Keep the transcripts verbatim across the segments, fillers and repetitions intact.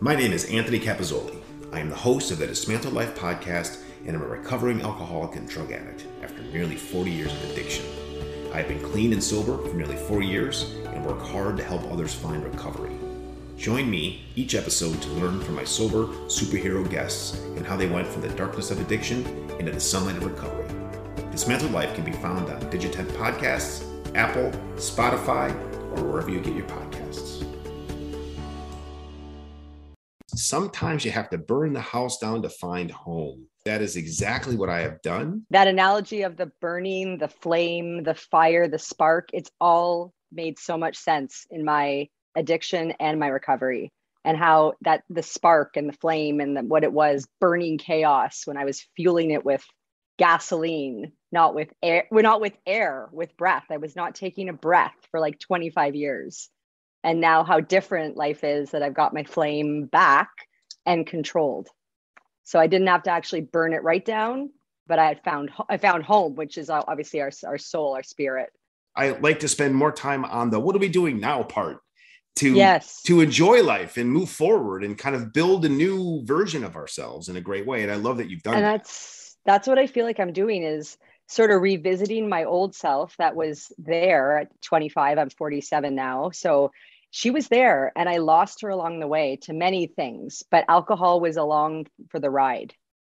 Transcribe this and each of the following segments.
My name is Anthony Capozzoli. I am the host of the Dismantled Life podcast, and I'm a recovering alcoholic and drug addict after nearly forty years of addiction. I've been clean and sober for nearly four years and work hard to help others find recovery. Join me each episode to learn from my sober superhero guests and how they went from the darkness of addiction into the sunlight of recovery. Dismantled Life can be found on Digitent Podcasts, Apple, Spotify, or wherever you get your podcasts. Sometimes you have to burn the house down to find home. That is exactly what I have done. That analogy of the burning, the flame, the fire, the spark, it's all made so much sense in my addiction and my recovery, and how that the spark and the flame and the, what it was, burning chaos when I was fueling it with gasoline, not with air, not with air, with breath. I was not taking a breath for like twenty-five years. And now how different life is that I've got my flame back and controlled. So I didn't have to actually burn it right down, but I had found, I found home, which is obviously our, our soul, our spirit. I like to spend more time on the, what are we doing now part to, yes. to enjoy life and move forward and kind of build a new version of ourselves in a great way. And I love that you've done and that. That's, that's what I feel like I'm doing, is sort of revisiting my old self that was there at twenty-five. I'm forty-seven now. So she was there, and I lost her along the way to many things, but alcohol was along for the ride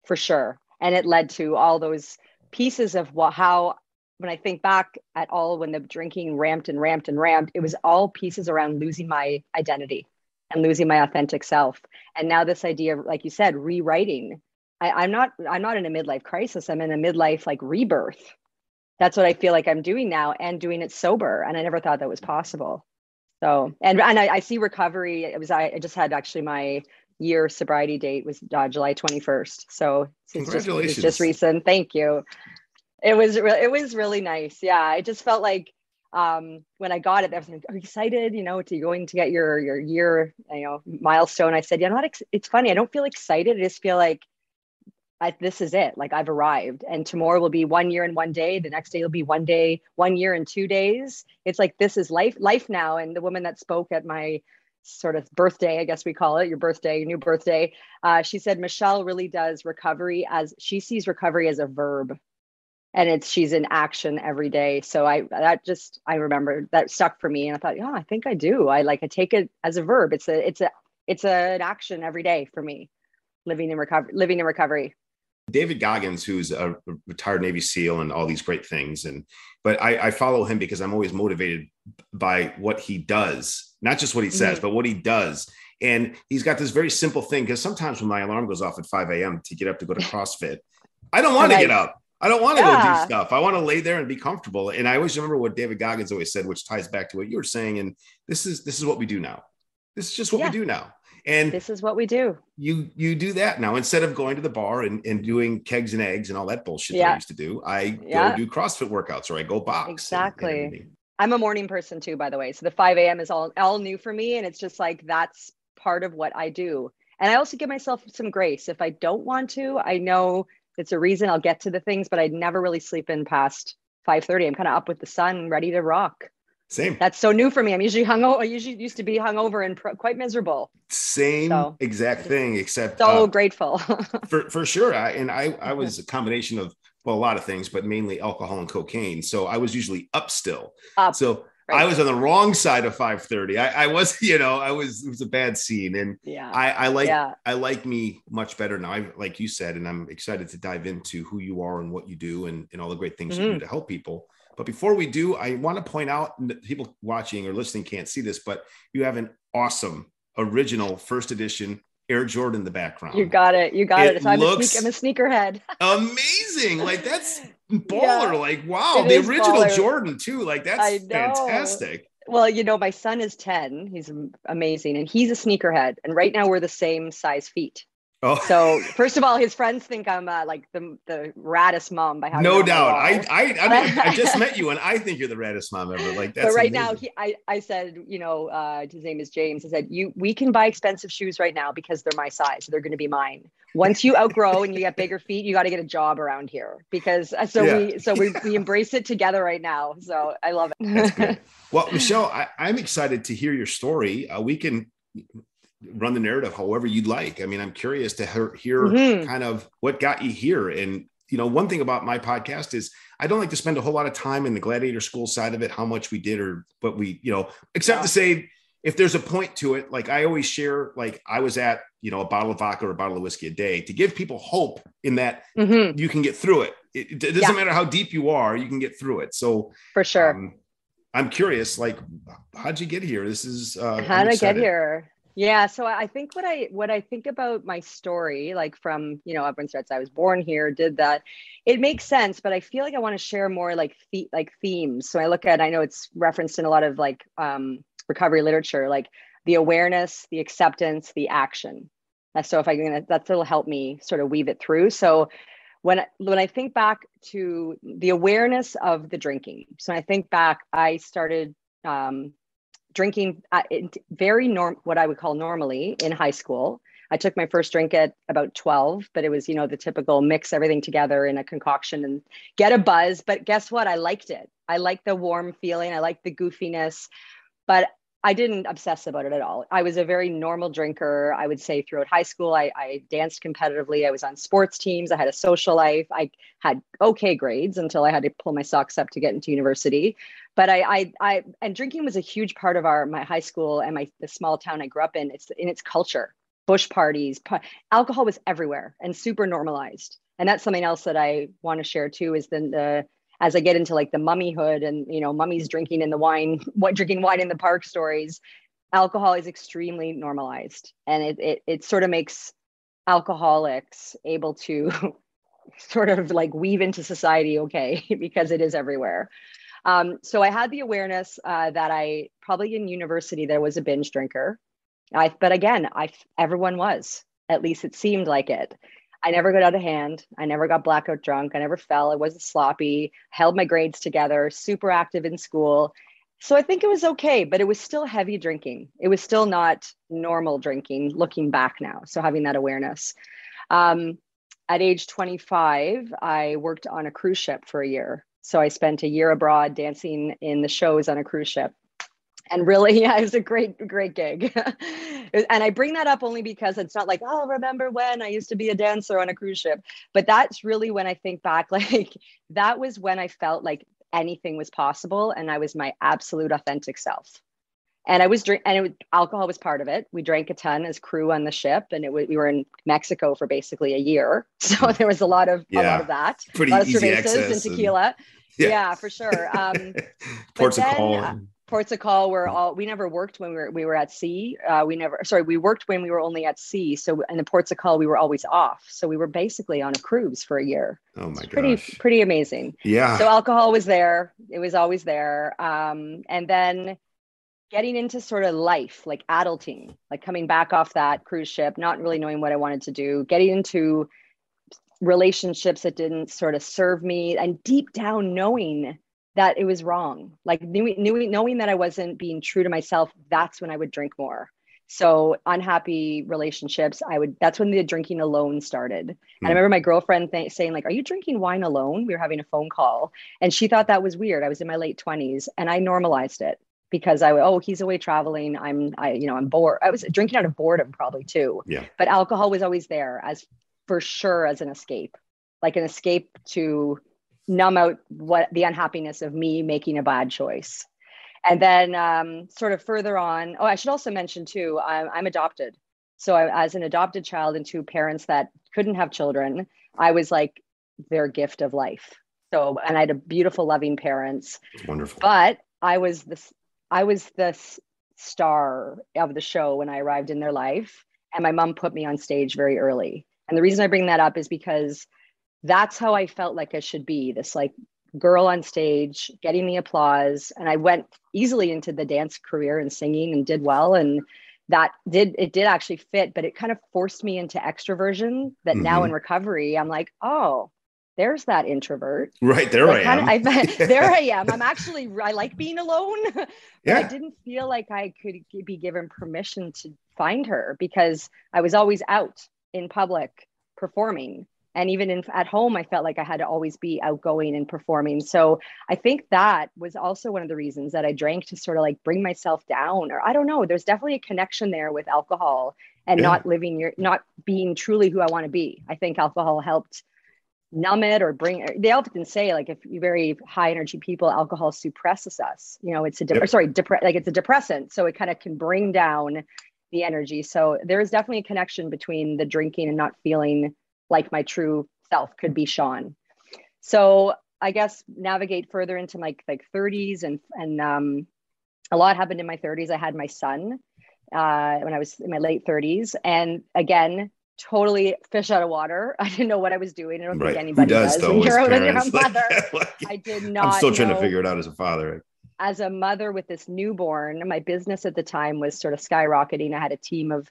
for sure. And it led to all those pieces of what, how, when I think back at all, when the drinking ramped and ramped and ramped, it was all pieces around losing my identity and losing my authentic self. And now this idea of, like you said, rewriting. I, I'm not, I'm not in a midlife crisis. I'm in a midlife, like, rebirth. That's what I feel like I'm doing now, and doing it sober. And I never thought that was possible. So, and, and I, I see recovery. It was, I, I just had actually my year sobriety date was uh, July twenty-first. So it's just, it's just recent. Thank you. It was, re- it was really nice. Yeah. I just felt like, um, when I got it, I was like, are you excited, you know, to you're going to get your, your year, you know, milestone. I said, yeah, I'm not, ex- it's funny. I don't feel excited. I just feel like, I, this is it. Like, I've arrived, and tomorrow will be one year and one day. The next day will be one day, one year and two days. It's like, this is life, life now. And the woman that spoke at my sort of birthday, I guess we call it your birthday, your new birthday. Uh, she said, Michelle really does recovery as she sees recovery as a verb, and it's, she's in action every day. So I, that just, I remember that stuck for me, and I thought, yeah, I think I do. I like, I take it as a verb. It's a, it's a, it's a, an action every day for me, living in recovery, living in recovery. David Goggins, who's a retired Navy SEAL and all these great things. And, but I, I follow him because I'm always motivated by what he does, not just what he says, mm-hmm. but what he does. And he's got this very simple thing. Cause sometimes when my alarm goes off at five a.m. to get up to go to CrossFit, I don't want to get up. I don't want to yeah. go do stuff. I want to lay there and be comfortable. And I always remember what David Goggins always said, which ties back to what you were saying. And this is, this is what we do now. This is just what yeah. we do now. And this is what we do. You you do that now. Instead of going to the bar and, and doing kegs and eggs and all that bullshit yeah. that I used to do, I yeah. go do CrossFit workouts, or I go box. Exactly. And, and I'm a morning person too, by the way. So the five a.m. is all, all new for me. And it's just like, that's part of what I do. And I also give myself some grace. If I don't want to, I know it's a reason. I'll get to the things, but I never really sleep in past five thirty. I'm kind of up with the sun, ready to rock. Same. That's so new for me. I'm usually hungover. I usually used to be hungover and pr- quite miserable. Same so, exact thing, except so uh, grateful for for sure. I, and I, I was a combination of well, a lot of things, but mainly alcohol and cocaine. So I was usually up still. Up, so right. I was on the wrong side of five thirty. I, I was, you know, I was. It was a bad scene, and yeah. I, I like yeah. I like me much better now. I like you said, and I'm excited to dive into who you are and what you do, and and all the great things mm-hmm. you do to help people. But before we do, I want to point out, people watching or listening can't see this, but you have an awesome original first edition Air Jordan in the background. You got it. You got it. it. So I'm, a sneak, I'm a sneakerhead. Amazing. Like, that's baller. Yeah, like, wow. The original baller. Jordan too. Like, that's fantastic. Well, you know, my son is ten. He's amazing. And he's a sneakerhead. And right now we're the same size feet. Oh. So first of all, his friends think I'm uh, like the the raddest mom by having no doubt. I I I, mean, I just met you, and I think you're the raddest mom ever. Like that's. But right amazing. Now, he, I I said, you know, uh, his name is James. I said, you we can buy expensive shoes right now because they're my size. They're going to be mine. Once you outgrow and you get bigger feet, you got to get a job around here because so yeah. we so we, we embrace it together right now. So I love it. Well, Michelle, I, I'm excited to hear your story. Uh, we can. run the narrative however you'd like. I mean, I'm curious to hear, hear mm-hmm. kind of what got you here. And, you know, one thing about my podcast is I don't like to spend a whole lot of time in the gladiator school side of it, how much we did or what we, you know, except yeah. to say, if there's a point to it, like I always share, like I was at, you know, a bottle of vodka or a bottle of whiskey a day to give people hope in that mm-hmm. you can get through it. It, it doesn't yeah. matter how deep you are, you can get through it. So for sure. Um, I'm curious, like, how'd you get here? This is, uh, how did I get here? Yeah. So I think what I, what I think about my story, like from, you know, everyone starts, I was born here, did that. It makes sense, but I feel like I want to share more like, the, like themes. So I look at, I know it's referenced in a lot of like, um, recovery literature, like the awareness, the acceptance, the action. So if I can, that'll help me sort of weave it through. So when, when I think back to the awareness of the drinking, so I think back, I started um, drinking at, very norm, what I would call normally in high school. I took my first drink at about twelve, but it was, you know, the typical mix everything together in a concoction and get a buzz. But guess what? I liked it. I liked the warm feeling. I liked the goofiness, but I didn't obsess about it at all. I was a very normal drinker, I would say, throughout high school. I, I danced competitively. I was on sports teams. I had a social life. I had okay grades until I had to pull my socks up to get into university. But I, I, I and drinking was a huge part of our my high school and my the small town I grew up in. It's in its culture, bush parties, pu- alcohol was everywhere and super normalized. And that's something else that I want to share too. Is then the as I get into like the mummyhood and, you know, mummies drinking in the wine, what drinking wine in the park stories, alcohol is extremely normalized. And it it it sort of makes alcoholics able to sort of like weave into society, okay, because it is everywhere. Um, so I had the awareness uh, that I probably in university, there was a binge drinker. I, but again, I, everyone was, at least it seemed like it. I never got out of hand. I never got blackout drunk. I never fell. I wasn't sloppy, held my grades together, super active in school. So I think it was okay, but it was still heavy drinking. It was still not normal drinking looking back now. So having that awareness. Um, at age twenty-five, I worked on a cruise ship for a year. So I spent a year abroad dancing in the shows on a cruise ship. And really, yeah, it was a great, great gig. And I bring that up only because it's not like, oh, remember when I used to be a dancer on a cruise ship. But that's really when I think back, like that was when I felt like anything was possible and I was my absolute authentic self. And I was drink, and it, alcohol was part of it. We drank a ton as crew on the ship, and it we were in Mexico for basically a year, so there was a lot of yeah, a lot of that, pretty a lot of easy access and tequila. And, yeah. yeah, for sure. Um, Ports of call. Ports of call were all, we never worked when we were, we were at sea. Uh, we never, sorry, we worked when we were only at sea. So in the ports of call, we were always off. So we were basically on a cruise for a year. Oh my gosh. Pretty, pretty amazing. Yeah. So alcohol was there. It was always there. Um, and then getting into sort of life, like adulting, like coming back off that cruise ship, not really knowing what I wanted to do, getting into relationships that didn't sort of serve me and deep down knowing that it was wrong. Like knew, knew, knowing that I wasn't being true to myself, that's when I would drink more. So unhappy relationships, I would, that's when the drinking alone started. Mm. And I remember my girlfriend th- saying like, are you drinking wine alone? We were having a phone call and she thought that was weird. I was in my late twenties and I normalized it because I, oh, he's away traveling. I'm, I, you know, I'm bored. I was drinking out of boredom probably too. Yeah. But alcohol was always there as for sure as an escape, like an escape to numb out what the unhappiness of me making a bad choice. And then um, sort of further on, oh, I should also mention too, I'm, I'm adopted. So I, as an adopted child and two parents that couldn't have children, I was like their gift of life. So, and I had a beautiful, loving parents. Wonderful. But I was this, I was the star of the show when I arrived in their life. And my mom put me on stage very early. And the reason I bring that up is because that's how I felt like I should be, this like girl on stage, getting the applause. And I went easily into the dance career and singing and did well. And that did, it did actually fit, but it kind of forced me into extroversion that mm-hmm. now in recovery, I'm like, oh, there's that introvert. Right, there so I, I am. Kind of, I, there I am. I'm actually, I like being alone. But yeah. I didn't feel like I could be given permission to find her because I was always out in public performing. And even in, at home, I felt like I had to always be outgoing and performing. So I think that was also one of the reasons that I drank, to sort of like bring myself down, or I don't know, there's definitely a connection there with alcohol and yeah. not living your, not being truly who I want to be. I think alcohol helped numb it or bring, they often say like, if you're very high energy people, alcohol suppresses us, you know, it's a, de- yep. sorry, depre- like it's a depressant. So it kind of can bring down the energy. So there is definitely a connection between the drinking and not feeling like my true self could be Sean. So I guess navigate further into my like thirties and, and um, a lot happened in my thirties. I had my son uh, when I was in my late thirties. And again, totally fish out of water. I didn't know what I was doing. I don't right. think anybody does, does when you're, when you're a mother. Like, I did not I'm still trying know. to figure it out as a father. As a mother with this newborn, my business at the time was sort of skyrocketing. I had a team of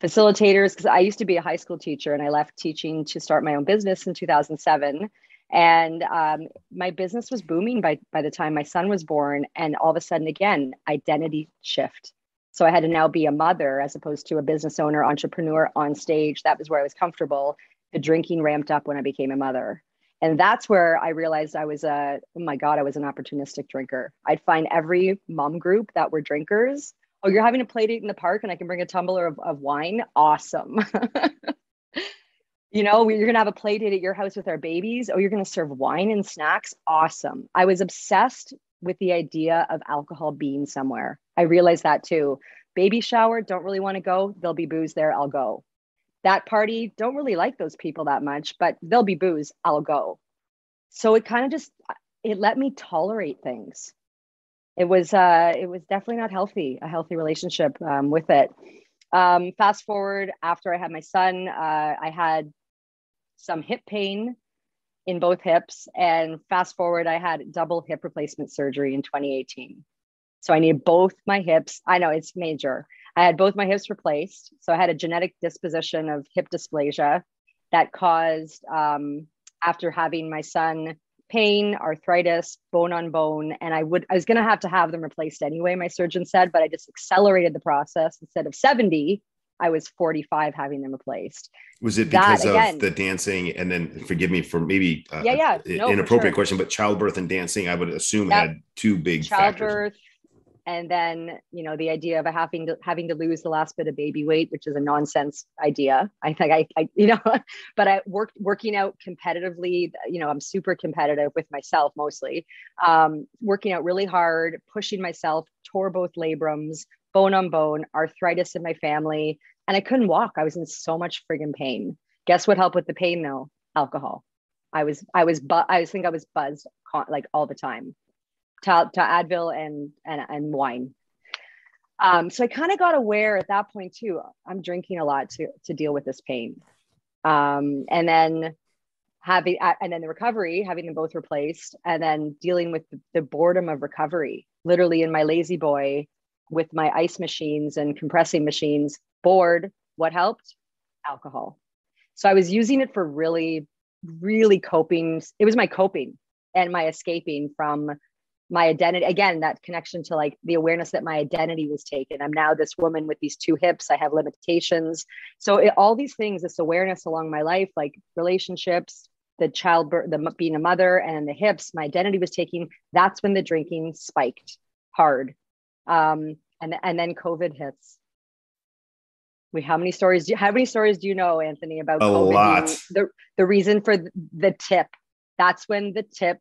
facilitators because I used to be a high school teacher and I left teaching to start my own business in two thousand seven. And um, my business was booming by, by the time my son was born. And all of a sudden, again, identity shift. So I had to now be a mother as opposed to a business owner, entrepreneur on stage. That was where I was comfortable. The drinking ramped up when I became a mother. And that's where I realized I was a, oh my God, I was an opportunistic drinker. I'd find every mom group that were drinkers. Oh, you're having a play date in the park and I can bring a tumbler of, of wine. Awesome. You know, you're going to have a play date at your house with our babies. Oh, you're going to serve wine and snacks. Awesome. I was obsessed with the idea of alcohol being somewhere. I realized that too. Baby shower, don't really want to go. There'll be booze there. I'll go. That party, don't really like those people that much, but there'll be booze. I'll go. So it kind of just, it let me tolerate things. It was, uh, it was definitely not healthy, a healthy relationship um, with it. Um, fast forward after I had my son, uh, I had some hip pain in both hips, and fast forward, I had double hip replacement surgery in twenty eighteen. So I needed both my hips. I know it's major. I had both my hips replaced. So I had a genetic disposition of hip dysplasia that caused, um, after having my son, pain, arthritis, bone on bone. And I would, I was going to have to have them replaced anyway, my surgeon said, but I just accelerated the process. Instead of seventy, I was forty-five having them replaced. Was it because that, of again, the dancing? And then forgive me for maybe uh, yeah, yeah. No, inappropriate sure. question, but childbirth and dancing, I would assume yep. had two big childbirth factors. And then, you know, the idea of having to, having to lose the last bit of baby weight, which is a nonsense idea. I think I, I you know, but I worked working out competitively, you know, I'm super competitive with myself, mostly um, working out really hard, pushing myself, tore both labrums, bone on bone, arthritis in my family. And I couldn't walk. I was in so much friggin' pain. Guess what helped with the pain though? Alcohol. I was, I was, bu- I was think I was buzzed like all the time. To, to Advil and, and, and wine. Um, so I kind of got aware at that point too, I'm drinking a lot to, to deal with this pain. Um, and then having, and then the recovery, having them both replaced, and then dealing with the, the boredom of recovery, literally in my lazy boy with my ice machines and compressing machines, bored. What helped? Alcohol. So I was using it for really, really coping. It was my coping and my escaping from my identity, again, that connection to like the awareness that my identity was taken. I'm now this woman with these two hips. I have limitations. So it, all these things, this awareness along my life, like relationships, the childbirth, the being a mother, and the hips, my identity was taking. That's when the drinking spiked hard, um, and and then COVID hits. We how many stories? Do you, how many stories do you know, Anthony, about a COVID lot? The the reason for the tip. That's when the tip.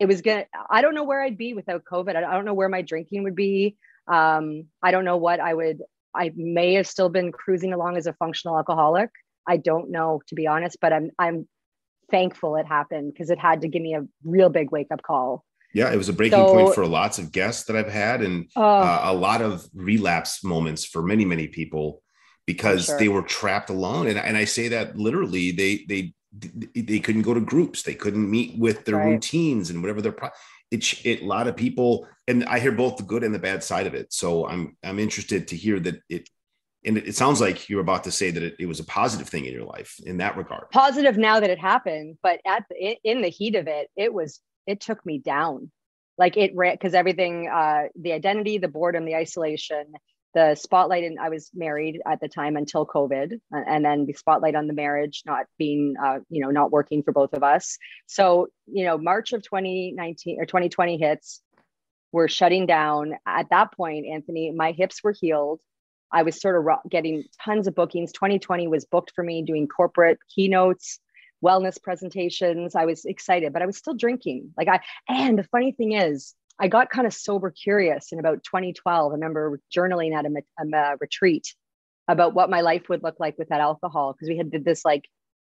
It was gonna, I don't know where I'd be without COVID. I don't know where my drinking would be. Um, I don't know what I would, I may have still been cruising along as a functional alcoholic. I don't know, to be honest, but I'm, I'm thankful it happened because it had to give me a real big wake up call. Yeah. It was a breaking so, point for lots of guests that I've had, and uh, uh, a lot of relapse moments for many, many people because sure. they were trapped alone. And, and I say that literally they, they, they couldn't go to groups. They couldn't meet with their right. routines and whatever their pro- it, it, a lot of people. And I hear both the good and the bad side of it. So I'm, I'm interested to hear that it, and it, it sounds like you're about to say that it, it was a positive thing in your life in that regard. Positive now that it happened, but at the, in the heat of it, it was, it took me down. Like it ran, cause everything, uh, the identity, the boredom, the isolation, the spotlight, and I was married at the time until COVID, and then the spotlight on the marriage not being, uh, you know, not working for both of us. So, you know, March of twenty nineteen or twenty twenty hits, we're shutting down. At that point, Anthony, my hips were healed. I was sort of ro- getting tons of bookings. twenty twenty was booked for me, doing corporate keynotes, wellness presentations. I was excited, but I was still drinking. Like I, and the funny thing is, I got kind of sober curious in about twenty twelve. I remember journaling at a, a, a retreat about what my life would look like without alcohol, because we had did this like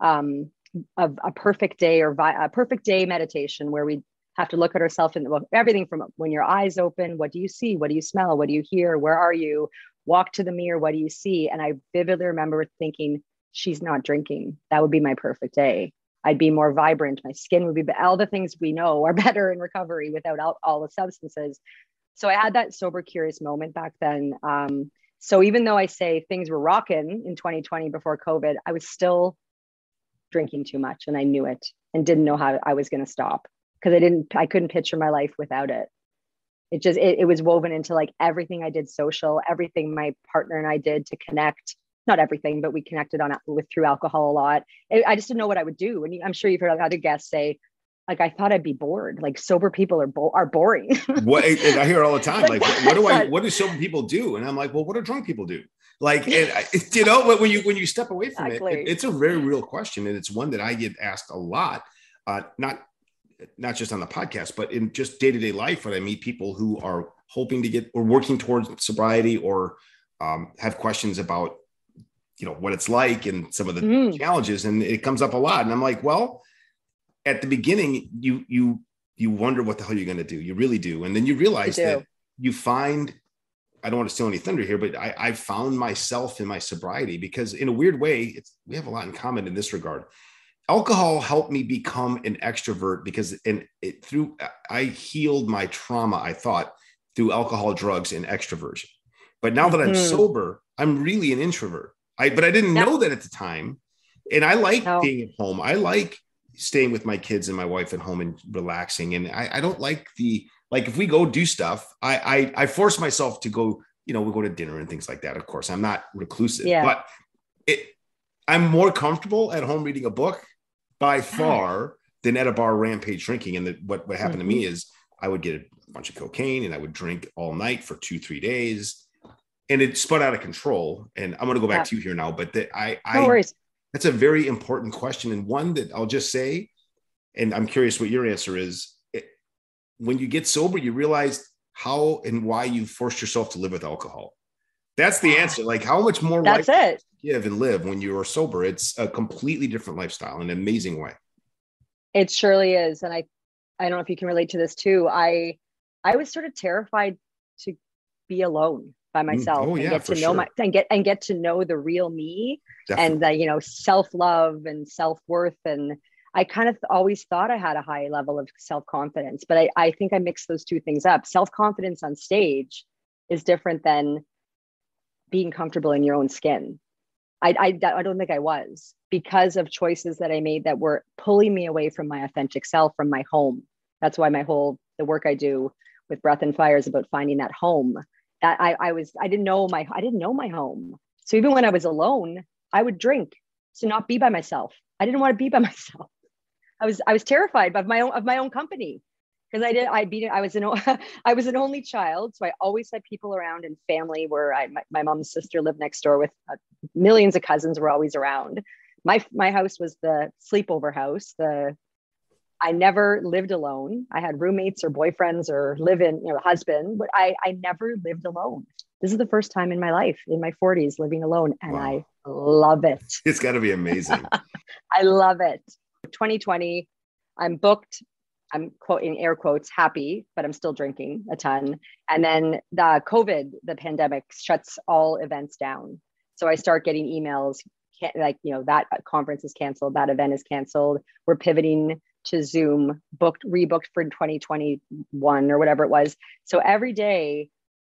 um, a, a perfect day or vi- a perfect day meditation where we have to look at ourselves and well, everything from when your eyes open, what do you see? What do you smell? What do you hear? Where are you? Walk to the mirror. What do you see? And I vividly remember thinking, she's not drinking. That would be my perfect day. I'd be more vibrant. My skin would be, all the things we know are better in recovery without all, all the substances. So I had that sober curious moment back then. Um, so even though I say things were rocking in twenty twenty before COVID, I was still drinking too much, and I knew it and didn't know how I was going to stop, because I didn't, I couldn't picture my life without it. It just, it, it was woven into like everything I did, social, everything my partner and I did to connect. Not everything, but we connected on with through alcohol a lot. I just didn't know what I would do. And I'm sure you've heard other guests say, like, I thought I'd be bored. Like sober people are bo- are boring. What and I hear it all the time. Like, like what do I, what do sober people do? And I'm like, well, what do drunk people do? Like, and I, you know, when you, when you step away from exactly. it, it's a very real question. And it's one that I get asked a lot, uh, not, not just on the podcast, but in just day-to-day life when I meet people who are hoping to get or working towards sobriety, or um, have questions about, you know, what it's like and some of the mm. challenges, and it comes up a lot. And I'm like, well, at the beginning, you, you, you wonder what the hell you're going to do. You really do. And then you realize you that you find, I don't want to steal any thunder here, but I, I found myself in my sobriety, because in a weird way, it's, we have a lot in common in this regard. Alcohol helped me become an extrovert, because and it through, I healed my trauma, I thought, through alcohol, drugs, and extroversion. But now that I'm mm. sober, I'm really an introvert. I, but I didn't know that at the time. And I like no. being at home. I like staying with my kids and my wife at home and relaxing. And I, I don't like the, like, if we go do stuff, I, I, I force myself to go, you know, we go to dinner and things like that. Of course, I'm not reclusive, yeah. but it, I'm more comfortable at home reading a book by far than at a bar rampage drinking. And the, what, what happened mm-hmm. to me is I would get a bunch of cocaine and I would drink all night for two, three days. And it spun out of control. And I'm going to go back yeah. to you here now, but the, I, no I, that's a very important question. And one that I'll just say, and I'm curious what your answer is. It, when you get sober, you realize how and why you forced yourself to live with alcohol. That's the answer. Like, how much more that's life it. You give and live when you are sober. It's a completely different lifestyle in an amazing way. It surely is. And I, I don't know if you can relate to this too. I, I was sort of terrified to be alone. By myself oh, and yeah, get to know sure. my and get and get to know the real me. Definitely. And the, you know, self-love and self-worth. And I kind of always thought I had a high level of self-confidence, but I, I think I mixed those two things up. Self-confidence on stage is different than being comfortable in your own skin. I, I, I don't think I was, because of choices that I made that were pulling me away from my authentic self, from my home. That's why my whole, the work I do with Breath and Fire is about finding that home. That I, I was, I didn't know my, I didn't know my home. So even when I was alone, I would drink to not be by myself. I didn't want to be by myself. I was, I was terrified of my own, of my own company, because I did, I beat it. I was an, I was an only child. So I always had people around, and family where I, my, my mom's sister lived next door with uh, millions of cousins were always around. My, my house was the sleepover house. The, I never lived alone. I had roommates or boyfriends or live-in, you know, husband, but I, I never lived alone. This is the first time in my life, in my forties, living alone. And wow. I love it. It's got to be amazing. I love it. twenty twenty, I'm booked. I'm quoting air quotes, happy, but I'm still drinking a ton. And then the COVID, the pandemic shuts all events down. So I start getting emails like, you know, that conference is canceled. That event is canceled. We're pivoting to Zoom, booked, rebooked for twenty twenty-one or whatever it was. So every day,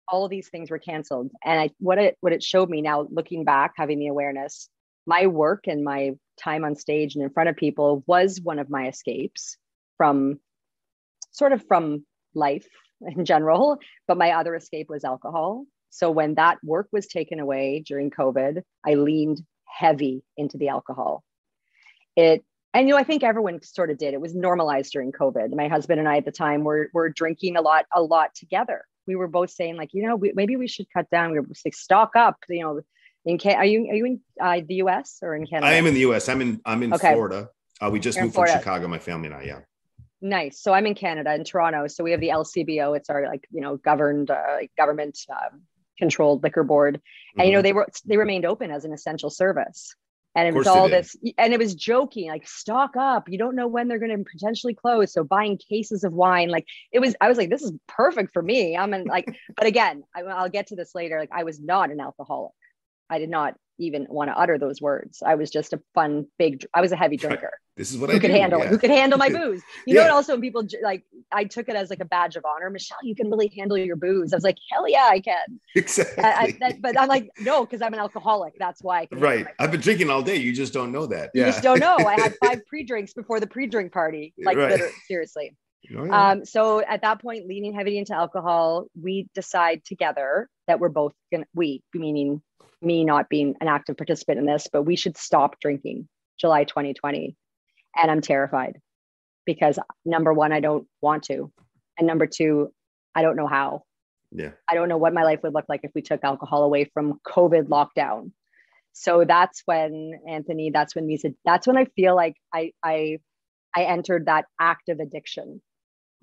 all of these things were canceled. And I, what it, what it showed me now, looking back, having the awareness, my work and my time on stage and in front of people was one of my escapes from sort of from life in general. But my other escape was alcohol. So when that work was taken away during COVID, I leaned heavy into the alcohol. It, and you know, I think everyone sort of did. It was normalized during COVID. My husband and I at the time were, were drinking a lot, a lot together. We were both saying like, you know, we, maybe we should cut down. We were like, stock up, you know, in Can- are you, are you in uh, the U S or in Canada? I am in the U S. I'm in, I'm in okay. Florida. Uh, we just You're moved from Chicago, my family and I, yeah. Nice. So I'm in Canada, in Toronto. So we have the L C B O. It's our like, you know, governed, uh, government uh, controlled liquor board. And, mm-hmm. you know, they were, they remained open as an essential service. And it was all this, and it was joking, like stock up. You don't know when they're going to potentially close. So buying cases of wine, like it was, I was like, this is perfect for me. I'm in like, but again, I, I'll get to this later. Like I was not an alcoholic. I did not even want to utter those words. I was just a fun, big, I was a heavy drinker. Right. This is what who I could do, handle, yeah. who could handle my booze. You yeah. know, and also when people like, I took it as like a badge of honor. Michelle, you can really handle your booze. I was like, hell yeah, I can. Exactly. I, I, that, but I'm like, no, because I'm an alcoholic. That's why. I can right. I've been drinking all day. You just don't know that. You yeah. just don't know. I had five pre-drinks before the pre-drink party. Like right. literally, seriously. Oh, yeah. Um, so at that point, leaning heavily into alcohol, we decide together that we're both going to, we, meaning me not being an active participant in this, but we should stop drinking July twenty twenty. And I'm terrified because number one, I don't want to. And number two, I don't know how. Yeah. I don't know what my life would look like if we took alcohol away from COVID lockdown. So that's when Anthony, that's when we said, that's when I feel like I, I, I entered that active addiction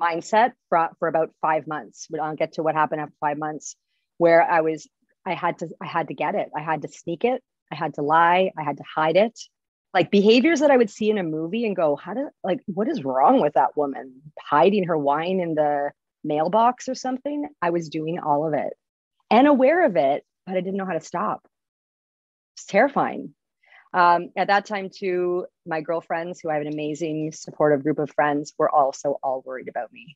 mindset for, for about five months. I'll get to what happened after five months where I was, I had to, I had to get it. I had to sneak it. I had to lie. I had to hide it. Like behaviors that I would see in a movie and go, how do, like, what is wrong with that woman hiding her wine in the mailbox or something? I was doing all of it and aware of it, but I didn't know how to stop. It's terrifying. Um, at that time too, my girlfriends who I have an amazing supportive group of friends were also all worried about me.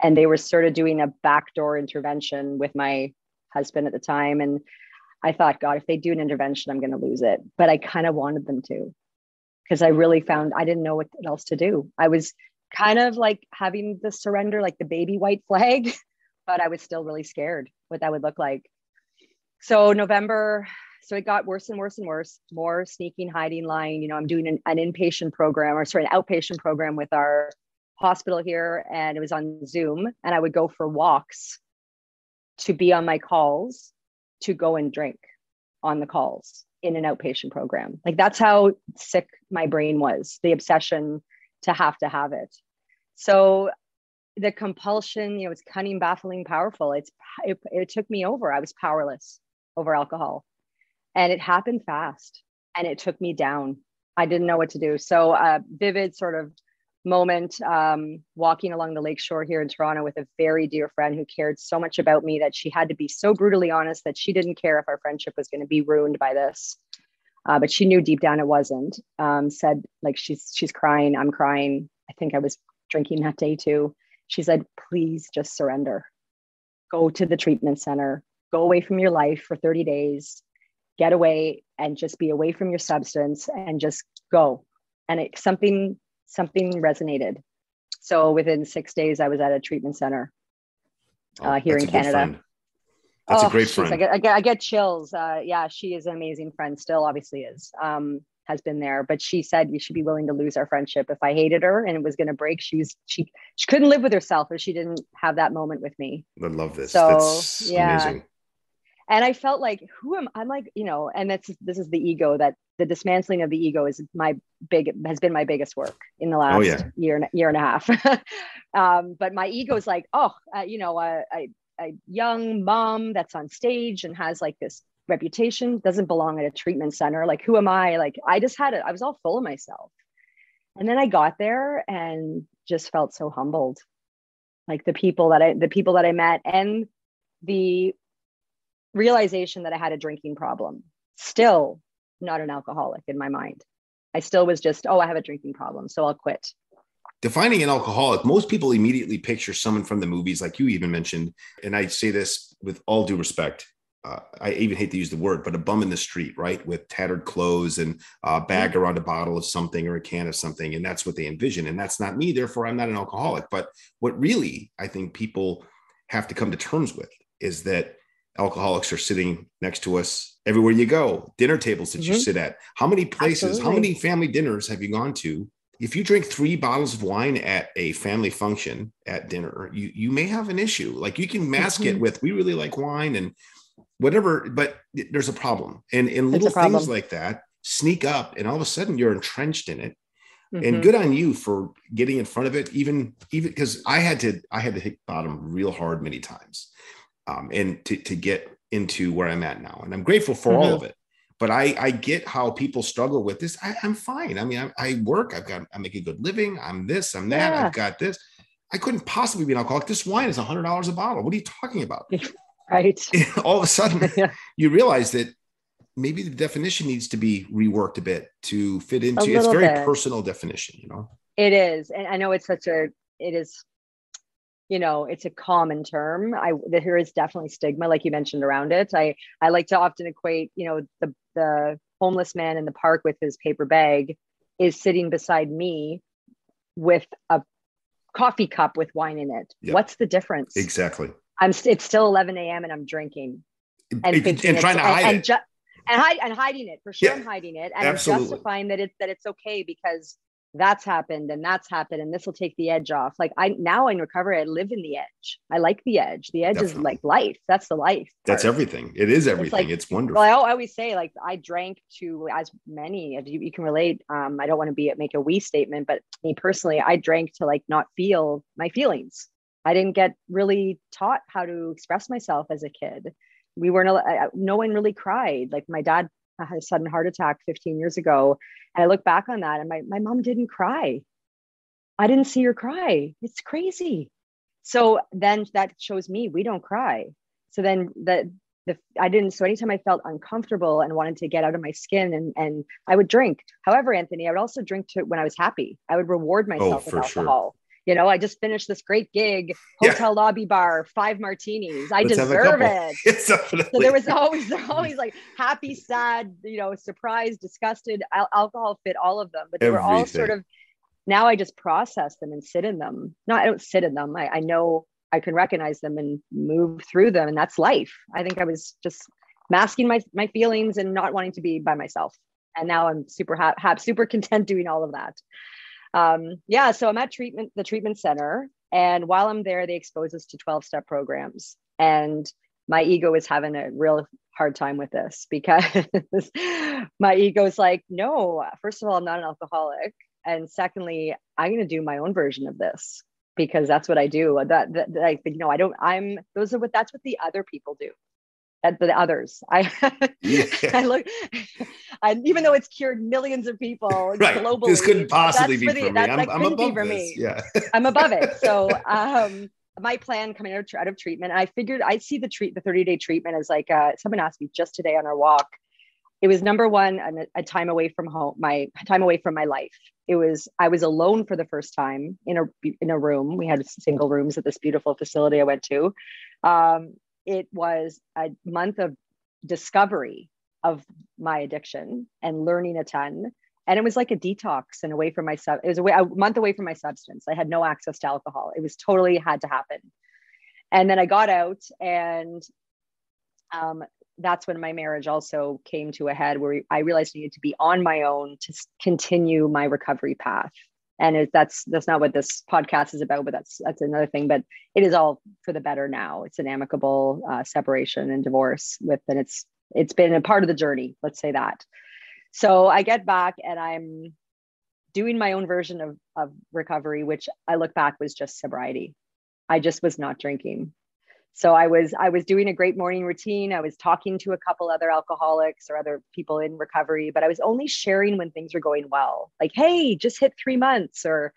And they were sort of doing a backdoor intervention with my husband at the time. And I thought, God, if they do an intervention, I'm going to lose it. But I kind of wanted them to, because I really found I didn't know what else to do. I was kind of like having the surrender, like the baby white flag, but I was still really scared what that would look like. So November, so it got worse and worse and worse, more sneaking, hiding, lying. You know, I'm doing an, an inpatient program or sorry, an outpatient program with our hospital here. And it was on Zoom and I would go for walks to be on my calls, to go and drink on the calls in an outpatient program. Like that's how sick my brain was, the obsession to have to have it. So the compulsion, you know, it's cunning, baffling, powerful. It's, it, it took me over. I was powerless over alcohol and it happened fast and it took me down. I didn't know what to do. So a vivid sort of moment, um, walking along the lakeshore here in Toronto with a very dear friend who cared so much about me that she had to be so brutally honest that she didn't care if our friendship was going to be ruined by this. Uh, but she knew deep down it wasn't. Um, said like, she's, she's crying. I'm crying. I think I was drinking that day too. She said, please just surrender, go to the treatment center, go away from your life for thirty days, get away and just be away from your substance and just go. And it's something Something resonated. So within six days, I was at a treatment center uh, oh, here in Canada. That's oh, a great friend. I get, I get, I get chills. Uh, yeah, she is an amazing friend. Still obviously is, um, has been there. But she said, you should be willing to lose our friendship. If I hated her and it was going to break, she's, she she couldn't live with herself if she didn't have that moment with me. I love this. So, That's yeah. amazing. And I felt like, who am I? I'm like, you know, and that's, this is the ego that the dismantling of the ego is my big, has been my biggest work in the last oh, yeah. year, and, year and a half. um, but my ego is like, oh, uh, you know, a, a, a young mom that's on stage and has like this reputation doesn't belong at a treatment center. Like, who am I? Like, I just had it. I was all full of myself. And then I got there and just felt so humbled. Like the people that I, the people that I met and the realization that I had a drinking problem, still not an alcoholic in my mind. I still was just, oh, I have a drinking problem, so I'll quit. Defining an alcoholic, most people immediately picture someone from the movies, like you even mentioned. And I say this with all due respect. Uh, I even hate to use the word, but a bum in the street, right? With tattered clothes and a bag mm-hmm. around a bottle of something or a can of something. And that's what they envision. And that's not me. Therefore, I'm not an alcoholic. But what really I think people have to come to terms with is that alcoholics are sitting next to us everywhere you go, dinner tables that mm-hmm. you sit at. How many places, Absolutely. How many family dinners have you gone to? If you drink three bottles of wine at a family function at dinner, you, you may have an issue. Like you can mask mm-hmm. it with, we really like wine and whatever, but there's a problem. And, and little things like that sneak up and all of a sudden you're entrenched in it. Mm-hmm. And good on you for getting in front of it. Even, even because I had to, I had to hit bottom real hard many times. Um, and to, to get into where I'm at now. And I'm grateful for mm-hmm. all of it, but I, I get how people struggle with this. I, I'm fine. I mean, I, I work, I've got, I make a good living. I'm this, I'm that, yeah. I've got this. I couldn't possibly be an alcoholic. This wine is a hundred dollars a bottle. What are you talking about? Right. All of a sudden yeah. you realize that maybe the definition needs to be reworked a bit to fit into, it's very bit. Personal definition, you know? It is. And I know it's such a, it is, you know, it's a common term. I, there is definitely stigma, like you mentioned, around it. I, I like to often equate, you know, the, the homeless man in the park with his paper bag is sitting beside me with a coffee cup with wine in it. Yep. What's the difference? Exactly. I'm, it's still eleven a.m. and I'm drinking and, it, and trying to hide and, it. And, ju- and, hide, and hiding it for sure. Yeah, I'm hiding it and absolutely. justifying that it's, that it's okay because that's happened and that's happened and this will take the edge off. Like I, now in recovery, I live in the edge. I like the edge. The edge Definitely. Is like life. That's the life part. That's everything. It is everything. It's, like, it's wonderful. Well, I always say like I drank to, as many of you, you can relate. Um, I don't want to be make a we statement, but me personally, I drank to like not feel my feelings. I didn't get really taught how to express myself as a kid. We weren't, I, no one really cried. Like my dad, I had a sudden heart attack fifteen years ago. And I look back on that and my, my mom didn't cry. I didn't see her cry. It's crazy. So then that shows me we don't cry. So then the, the I didn't, so anytime I felt uncomfortable and wanted to get out of my skin and, and I would drink. However, Anthony, I would also drink to when I was happy. I would reward myself oh, with alcohol. Sure. You know, I just finished this great gig, hotel yeah. lobby bar, five martinis. I Let's deserve it. So there was always, always like happy, sad, you know, surprised, disgusted. Al- alcohol fit all of them, but they Everything. Were all sort of. Now I just process them and sit in them. No, I don't sit in them. I, I know I can recognize them and move through them, and that's life. I think I was just masking my my feelings and not wanting to be by myself, and now I'm super ha- ha- super content doing all of that. Um, yeah. So I'm at treatment, the treatment center. And while I'm there, they expose us to twelve step programs. And my ego is having a real hard time with this because my ego is like, no, first of all, I'm not an alcoholic. And secondly, I'm going to do my own version of this because that's what I do. That, that, that I think, no, I don't, I'm, those are what, that's what the other people do. At the others, I, yeah. I look, I, even though it's cured millions of people right. globally, this couldn't possibly be for me. I'm above this. Yeah, I'm above it. So, um, my plan coming out of, out of treatment, I figured I see the treat the thirty day treatment as like uh, someone asked me just today on our walk. It was number one, a, a time away from home, my time away from my life. It was I was alone for the first time in a in a room. We had single rooms at this beautiful facility I went to. Um, It was a month of discovery of my addiction and learning a ton. And it was like a detox and away from my sub. It was away, a month away from my substance. I had no access to alcohol. It was totally had to happen. And then I got out and um, that's when my marriage also came to a head where I realized I needed to be on my own to continue my recovery path. And it, that's that's not what this podcast is about, but that's that's another thing. But it is all for the better now. It's an amicable uh, separation and divorce with, and it's it's been a part of the journey. Let's say that. So I get back and I'm doing my own version of of recovery, which I look back was just sobriety. I just was not drinking. So I was I was doing a great morning routine. I was talking to a couple other alcoholics or other people in recovery, but I was only sharing when things were going well. Like, hey, just hit three months or,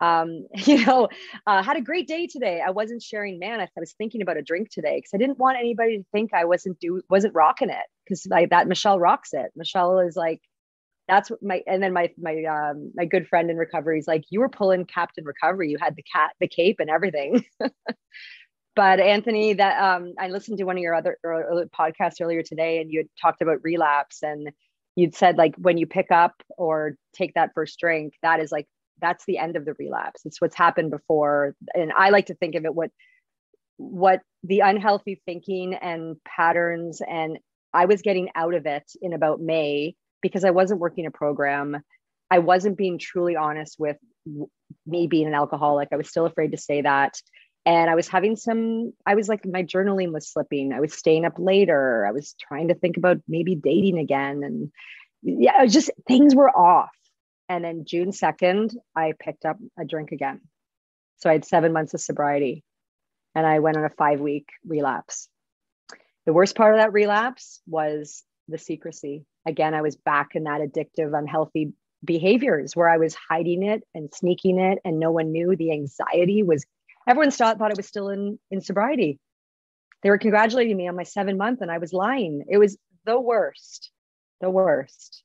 um, you know, uh, had a great day today. I wasn't sharing, man, I was thinking about a drink today because I didn't want anybody to think I wasn't do wasn't rocking it because like that Michelle rocks it. Michelle is like, that's what my, and then my, my, um, my good friend in recovery is like, you were pulling Captain Recovery. You had the cat, the cape and everything. But Anthony, that um, I listened to one of your other er, podcasts earlier today, and you had talked about relapse, and you'd said like when you pick up or take that first drink, that is like that's the end of the relapse. It's what's happened before, and I like to think of it what what the unhealthy thinking and patterns, and I was getting out of it in about May because I wasn't working a program. I wasn't being truly honest with me being an alcoholic. I was still afraid to say that. And I was having some, I was like, my journaling was slipping. I was staying up later. I was trying to think about maybe dating again. And yeah, it was just, things were off. And then June second, I picked up a drink again. So I had seven months of sobriety and I went on a five week relapse. The worst part of that relapse was the secrecy. Again, I was back in that addictive, unhealthy behaviors where I was hiding it and sneaking it and no one knew. The anxiety was, everyone thought, thought I was still in, in sobriety. They were congratulating me on my seven month and I was lying. It was the worst, the worst.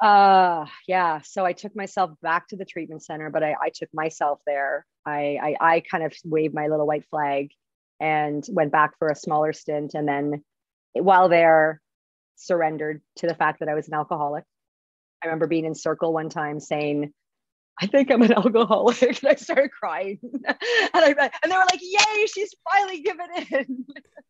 Uh, yeah. So I took myself back to the treatment center, but I, I took myself there. I, I, I kind of waved my little white flag and went back for a smaller stint. And then while there, surrendered to the fact that I was an alcoholic. I remember being in circle one time saying, I think I'm an alcoholic. And I started crying. and, I, and they were like, yay, she's finally given in.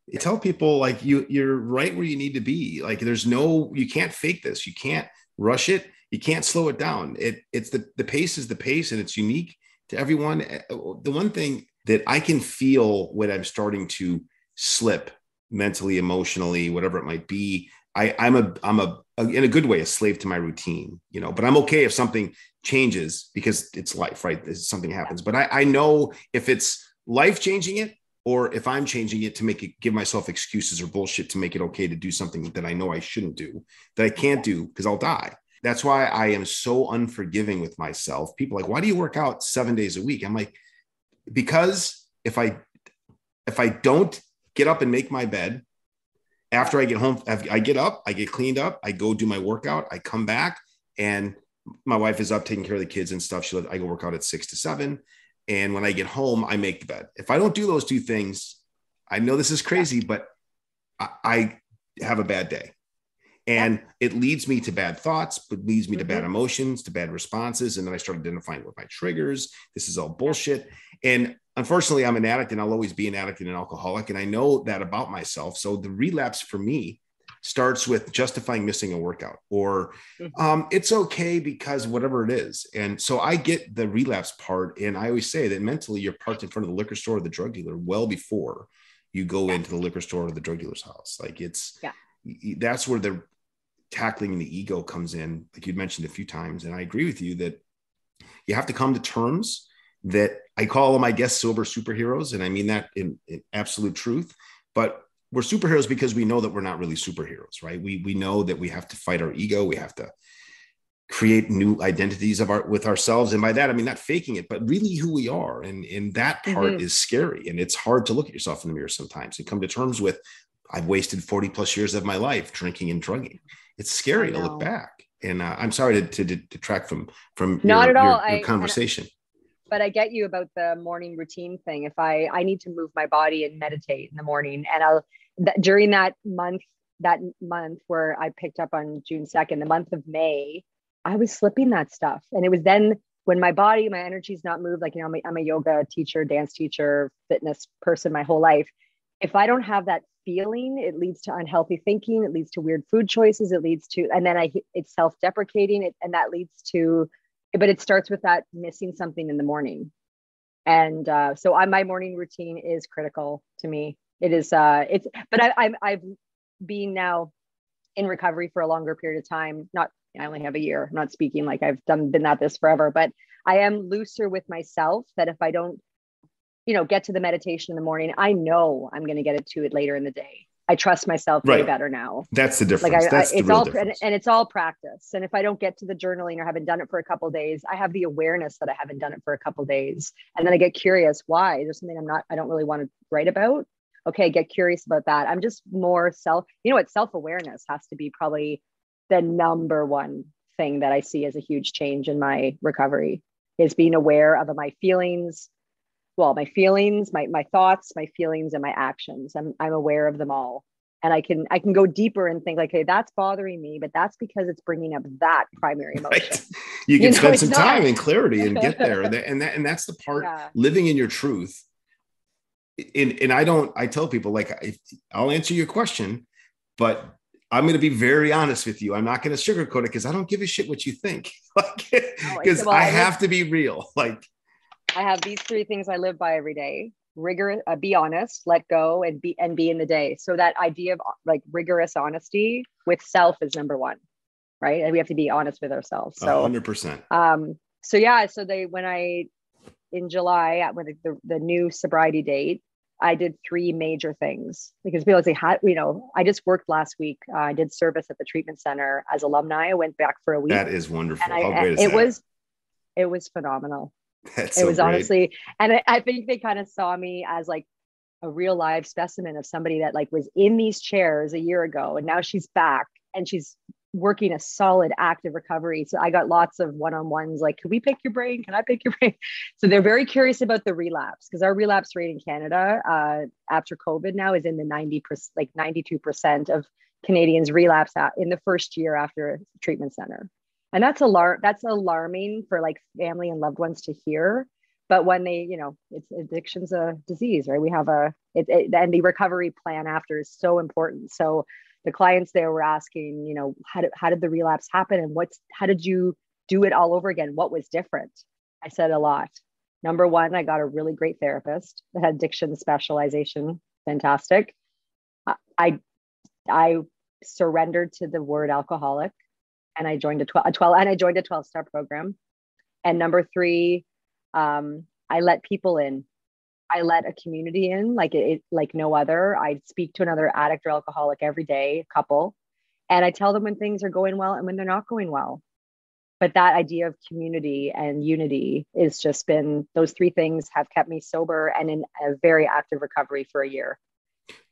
You tell people like you, you're right where you need to be. Like there's no, you can't fake this. You can't rush it. You can't slow it down. It It's the, the pace is the pace and it's unique to everyone. The one thing that I can feel when I'm starting to slip mentally, emotionally, whatever it might be, I, I'm a, I'm a, a, in a good way, a slave to my routine, you know, but I'm okay if something changes because it's life, right? If something happens, but I, I know if it's life changing it, or if I'm changing it to make it, give myself excuses or bullshit to make it okay to do something that I know I shouldn't do, that I can't do because I'll die. That's why I am so unforgiving with myself. People are like, why do you work out seven days a week? I'm like, because if I, if I don't get up and make my bed, after I get home, I get up, I get cleaned up, I go do my workout, I come back, and my wife is up taking care of the kids and stuff. She let, I go work out at six to seven. And when I get home, I make the bed. If I don't do those two things, I know this is crazy, but I, I have a bad day. And it leads me to bad thoughts, but leads me mm-hmm. to bad emotions, to bad responses. And then I start identifying with my triggers. This is all bullshit. And unfortunately, I'm an addict and I'll always be an addict and an alcoholic. And I know that about myself. So the relapse for me starts with justifying missing a workout or um, it's okay because whatever it is. And so I get the relapse part. And I always say that mentally you're parked in front of the liquor store or the drug dealer well before you go into the liquor store or the drug dealer's house. Like it's, yeah. that's where the tackling the ego comes in. Like you mentioned a few times. And I agree with you that you have to come to terms that I call them, I guess, sober superheroes. And I mean that in, in absolute truth, but we're superheroes because we know that we're not really superheroes, right? We, we know that we have to fight our ego. We have to create new identities of our, with ourselves. And by that, I mean, not faking it, but really who we are. And, and that part mm-hmm. is scary. And it's hard to look at yourself in the mirror sometimes and come to terms with, I've wasted forty plus years of my life drinking and drugging. It's scary to look back. And uh, I'm sorry to, to, to detract from, from not your, at all. your, your I, conversation. But I get you about the morning routine thing. If I, I need to move my body and meditate in the morning. And I'll, th- during that month, that month where I picked up on June second, the month of May, I was slipping that stuff. And it was then when my body, my energy's not moved, like, you know, I'm a, I'm a yoga teacher, dance teacher, fitness person, my whole life. If I don't have that feeling, it leads to unhealthy thinking. It leads to weird food choices. It leads to, and then I, it's self-deprecating it, and that leads to, but it starts with that missing something in the morning. And uh, so I, my morning routine is critical to me. It is, uh, it's, but I, I'm, I've been now in recovery for a longer period of time. Not, I only have a year. I'm not speaking like I've done, been at this forever, but I am looser with myself that if I don't, you know, get to the meditation in the morning, I know I'm going to get it to it later in the day. I trust myself way right. better now. That's the difference. Like I, That's I, it's the real all, difference. And, and it's all practice. And if I don't get to the journaling or haven't done it for a couple of days, I have the awareness that I haven't done it for a couple of days. And then I get curious. Why? There's something I'm not, I don't really want to write about. Okay. Get curious about that. I'm just more self, you know what? Self-awareness has to be probably the number one thing that I see as a huge change in my recovery is being aware of my feelings, Well, my feelings, my my thoughts, my feelings, and my actions. I'm I'm aware of them all, and I can I can go deeper and think like, hey, that's bothering me, but that's because it's bringing up that primary emotion. Right. You can you spend know, some time not. in clarity and get there, and that, and that and that's the part yeah. living in your truth. and, and I don't, I tell people, like, if, I'll answer your question, but I'm going to be very honest with you. I'm not going to sugarcoat it because I don't give a shit what you think. Like, because no, well, I, I have live, to be real. Like, I have these three things I live by every day: rigor, uh, be honest, let go, and be and be in the day. So that idea of like rigorous honesty with self is number one, right? And we have to be honest with ourselves. So one hundred percent. Um. So yeah. So they when I in July with the the new sobriety date, I did three major things, because people say, how, you know, I just worked last week. Uh, I did service at the treatment center as alumni. I went back for a week. That is wonderful. And I, How great is it that? was, it was phenomenal. That's it so was great. honestly, and I, I think they kind of saw me as like a real live specimen of somebody that like was in these chairs a year ago, and now she's back and she's working a solid active recovery. So I got lots of one-on-ones, like, can we pick your brain? Can I pick your brain? So they're very curious about the relapse, because our relapse rate in Canada uh, after COVID now is in the ninety percent, like ninety-two percent of Canadians relapse in the first year after a treatment center. And that's alar- that's alarming for like family and loved ones to hear. But when they, you know, it's addiction's a disease, right? We have a, it, it, and the recovery plan after is so important. So the clients there were asking, you know, how did, how did the relapse happen? And what's, how did you do it all over again? What was different? I said a lot. Number one, I got a really great therapist that had addiction specialization. Fantastic. I, I surrendered to the word alcoholic, and I joined a twelve, a twelve and I joined a twelve-step program. And number three, um, I let people in. I let a community in like it, like no other. I speak to another addict or alcoholic every day, couple, and I tell them when things are going well and when they're not going well. But that idea of community and unity is just been, those three things have kept me sober and in a very active recovery for a year.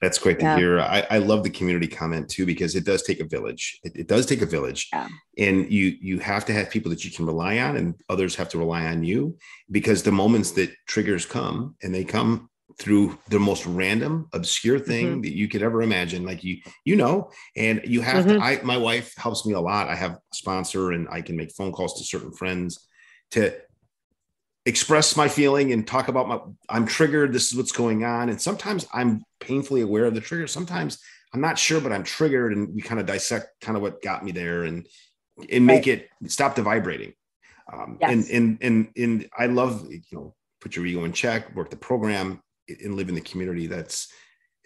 That's great to yeah. hear. I, I love the community comment too, because it does take a village. It, it does take a village, yeah. and you you have to have people that you can rely on, and others have to rely on you, because the moments that triggers come, and they come through the most random, obscure thing mm-hmm. that you could ever imagine. Like you, you know, and you have mm-hmm. to. I, my wife helps me a lot. I have a sponsor, and I can make phone calls to certain friends to express my feeling and talk about my, I'm triggered. This is what's going on. And sometimes I'm painfully aware of the trigger. Sometimes I'm not sure, but I'm triggered. And we kind of dissect kind of what got me there and, and make right. it stop the vibrating. Um, yes. and, and, and, and I love, you know, put your ego in check, work the program, and live in the community. That's,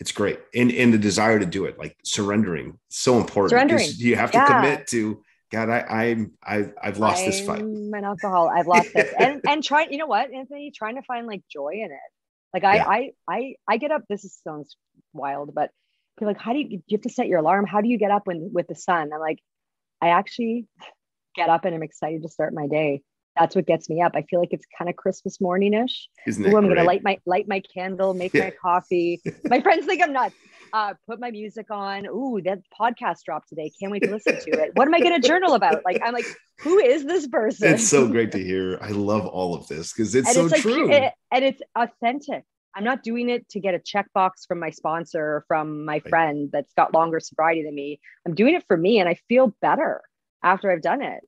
it's great. And, and the desire to do it, like surrendering, so important. Surrendering. You have to yeah. commit to, God, I, I'm, I, I've lost I'm this fight. I'm an alcohol. I've lost this. And, and trying, you know what, Anthony, trying to find like joy in it. Like I, yeah. I, I, I get up, this is sounds wild, but you're like, how do you, you have to set your alarm? How do you get up when, with the sun? I'm like, I actually get up and I'm excited to start my day. That's what gets me up. I feel like it's kind of Christmas morning-ish. Isn't it Ooh, I'm going to light my, light my candle, make yeah. my coffee. My friends think I'm nuts. Uh, put my music on. Ooh, that podcast dropped today. Can't wait to listen to it. What am I going to journal about? Like, I'm like, who is this person? It's so great to hear. I love all of this because it's and so it's like, true. It, and it's authentic. I'm not doing it to get a checkbox from my sponsor or from my friend that's got longer sobriety than me. I'm doing it for me, and I feel better after I've done it.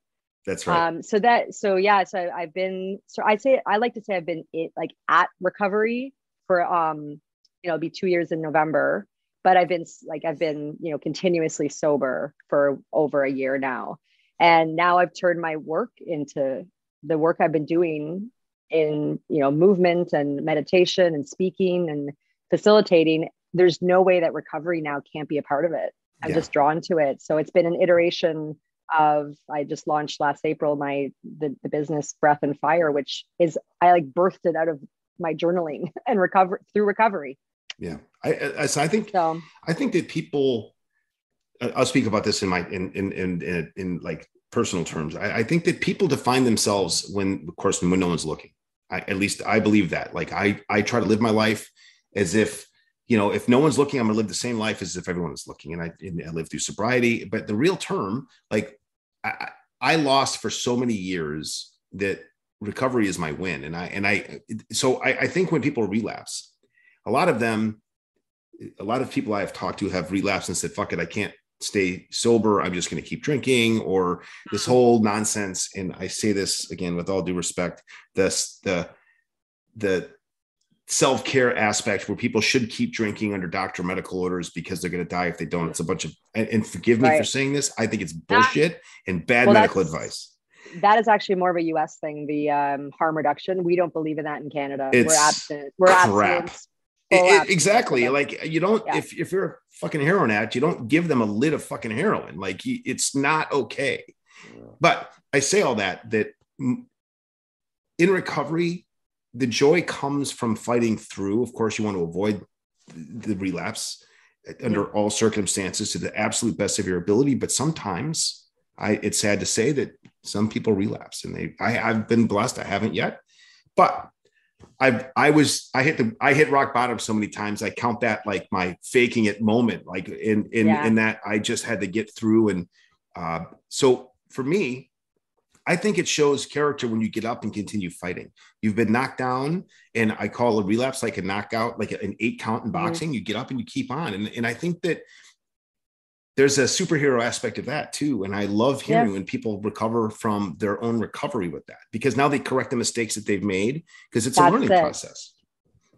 That's right. Um, so that, so yeah, so I, I've been, so I say, I like to say I've been it, like at recovery for, um, you know, it'll be two years in November, but I've been like, I've been, you know, continuously sober for over a year now. And now I've turned my work into the work I've been doing in, you know, movement and meditation and speaking and facilitating. There's no way that recovery now can't be a part of it. I'm yeah. just drawn to it. So it's been an iteration of, I just launched last April, my, the, the business Breath and Fire, which is, I like birthed it out of my journaling and recover through recovery. Yeah. I, I, so I think, so, I think that people, I'll speak about this in my, in, in, in, in, in like personal terms. I, I think that people define themselves when, of course, when no one's looking, I, at least I believe that, like, I, I try to live my life as if, you know, if no one's looking, I'm gonna live the same life as if everyone is looking. And I, and I lived through sobriety, but the real term, like I, I lost for so many years that recovery is my win. And I, and I, so I, I think when people relapse, a lot of them, a lot of people I have talked to have relapsed and said, fuck it, I can't stay sober. I'm just going to keep drinking or this whole nonsense. And I say this again, with all due respect, this, the, the, self-care aspect where people should keep drinking under doctor medical orders because they're going to die if they don't. It's a bunch of, and, and forgive me right. for saying this, I think it's bullshit that, and bad well, medical advice. That is actually more of a U S thing, the um, harm reduction. We don't believe in that in Canada. It's We're abstinent. We're abstinent. It, it, exactly. Yeah. Like you don't, yeah. if, if you're a fucking heroin addict, you don't give them a lid of fucking heroin. Like it's not okay. But I say all that, that in recovery, the joy comes from fighting through. Of course, you want to avoid the relapse under yeah. all circumstances to the absolute best of your ability. But sometimes I, it's sad to say that some people relapse and they, I, I've been blessed. I haven't yet, but I've, I was, I hit the, I hit rock bottom so many times. I count that like my faking it moment, like in, in, yeah. in that I just had to get through. And uh, so for me, I think it shows character when you get up and continue fighting. You've been knocked down, and I call a relapse like a knockout, like an eight count in boxing. Mm-hmm. You get up and you keep on. And, and I think that there's a superhero aspect of that too. And I love hearing yes. when people recover from their own recovery with that, because now they correct the mistakes that they've made, because it's that's a learning it. process.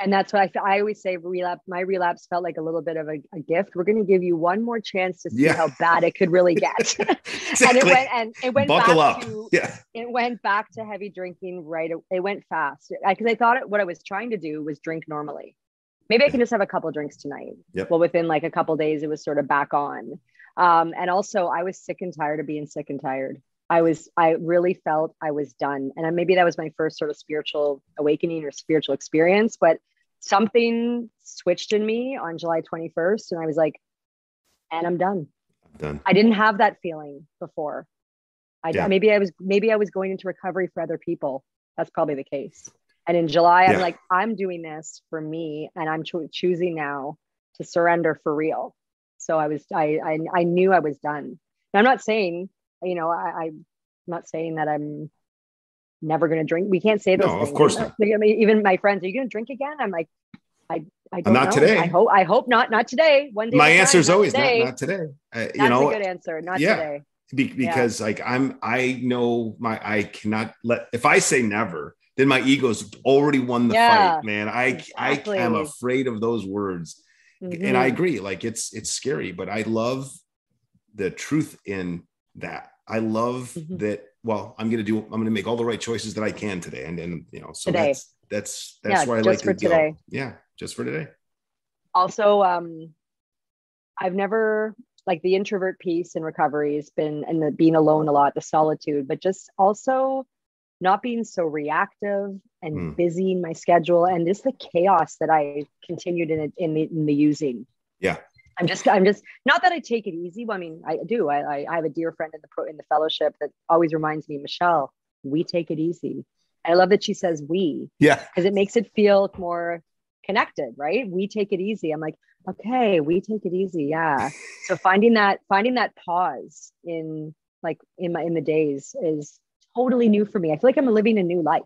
And that's what I, feel. I always say relapse. My relapse felt like a little bit of a, a gift. We're going to give you one more chance to see yeah. how bad it could really get. exactly. And it went, and it went Buckle back up. to, yeah. it went back to heavy drinking, right? It went fast. I, Cause I thought it, what I was trying to do was drink normally. Maybe I can just have a couple of drinks tonight. Yep. Well, within like a couple of days, it was sort of back on. Um, and also I was sick and tired of being sick and tired. I was, I really felt I was done. And maybe that was my first sort of spiritual awakening or spiritual experience, but something switched in me on July twenty-first. And I was like, and I'm done. I'm done. I didn't have that feeling before. I yeah. maybe I was, maybe I was going into recovery for other people. That's probably the case. And in July, yeah. I'm like, I'm doing this for me. And I'm cho- choosing now to surrender for real. So I was, I, I, I knew I was done. Now, I'm not saying, you know, I, I'm not saying that I'm never going to drink. We can't say those no, things. Of course not. I mean, even my friends, are you going to drink again? I'm like, I, I don't not know. Not today. I hope, I hope not. Not today. One day. My answer is always not, not today. Uh, you That's know, a good answer. Not yeah, today. Be- because yeah. like I'm, I know my, I cannot let, if I say never, then my ego's already won the yeah, fight, man. I, exactly. I am afraid of those words. Mm-hmm. And I agree. Like it's, it's scary, but I love the truth in that. I love mm-hmm. that. Well, I'm going to do, I'm going to make all the right choices that I can today. And then, you know, so today. that's, that's, that's yeah, why I like to today. go. Yeah. Just for today. Also, um, I've never like the introvert piece in recovery has been, and the being alone a lot, the solitude, but just also not being so reactive and mm. busy in my schedule. And just the chaos that I continued in, in the, in the using. Yeah. I'm just, I'm just, not that I take it easy. Well, I mean, I do. I, I have a dear friend in the pro, in the fellowship that always reminds me, Michelle, we take it easy. I love that she says we, yeah, because it makes it feel more connected, right? We take it easy. I'm like, okay, we take it easy. Yeah. So finding that, finding that pause in like, in my, in the days is totally new for me. I feel like I'm living a new life.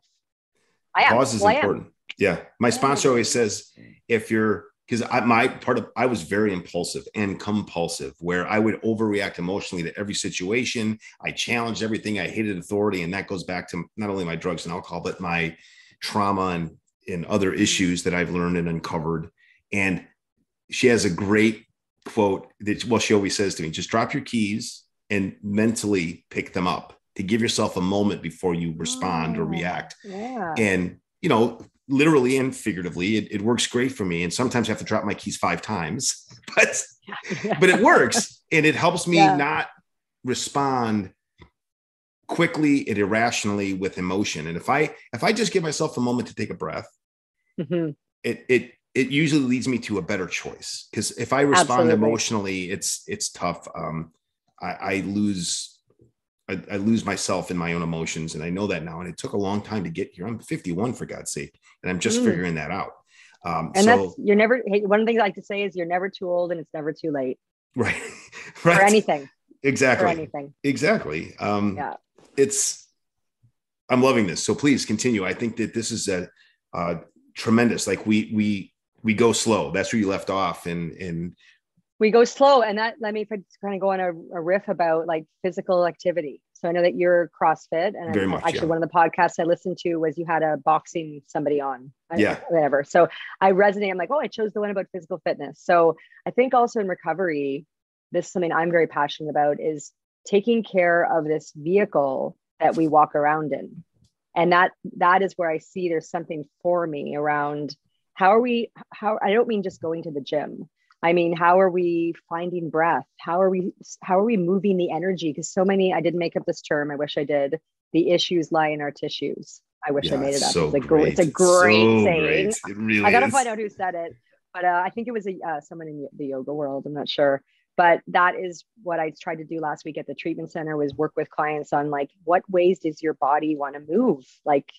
I am. Pause is well, important. Yeah. My sponsor always says, if you're, because I, my part of, I was very impulsive and compulsive, where I would overreact emotionally to every situation. I challenged everything. I hated authority. And that goes back to not only my drugs and alcohol, but my trauma and, and other issues that I've learned and uncovered. And she has a great quote that, well, she always says to me, just drop your keys and mentally pick them up, to give yourself a moment before you respond oh, or react. Yeah. And, you know, literally and figuratively, it, it works great for me. And sometimes I have to drop my keys five times, but, yeah. but it works. And it helps me yeah. not respond quickly and irrationally with emotion. And if I, if I just give myself a moment to take a breath, mm-hmm. it, it, it usually leads me to a better choice. Cause if I respond Absolutely. emotionally, it's, it's tough. Um, I, I lose, I, I lose myself in my own emotions. And I know that now. And it took a long time to get here. I'm fifty-one, for God's sake. And I'm just mm. figuring that out. Um, and so, that's, you're never, hey, one of the things I like to say is you're never too old and it's never too late. Right. right. For anything. Exactly. For anything. Exactly. Um, yeah. It's, I'm loving this. So please continue. I think that this is a, uh, tremendous, like we, we, we go slow. That's where you left off. And, and we go slow. And that let me put, kind of go on a, a riff about like physical activity. So I know that you're CrossFit, and Very much, actually yeah. one of the podcasts I listened to was you had a boxing somebody on, yeah. whatever. So I resonate. I'm like, oh, I chose the one about physical fitness. So I think also in recovery, this is something I'm very passionate about, is taking care of this vehicle that we walk around in. And that, that is where I see there's something for me around how are we, how, I don't mean just going to the gym. I mean, how are we finding breath? How are we, how are we moving the energy? Because so many, I didn't make up this term. I wish I did. The issues lie in our tissues. I wish yeah, I made it up. So it's, a great, it's a great so saying. Great. It really I got to find out who said it, but uh, I think it was a, uh, someone in the yoga world. I'm not sure. But that is what I tried to do last week at the treatment center, was work with clients on like, what ways does your body want to move? Like,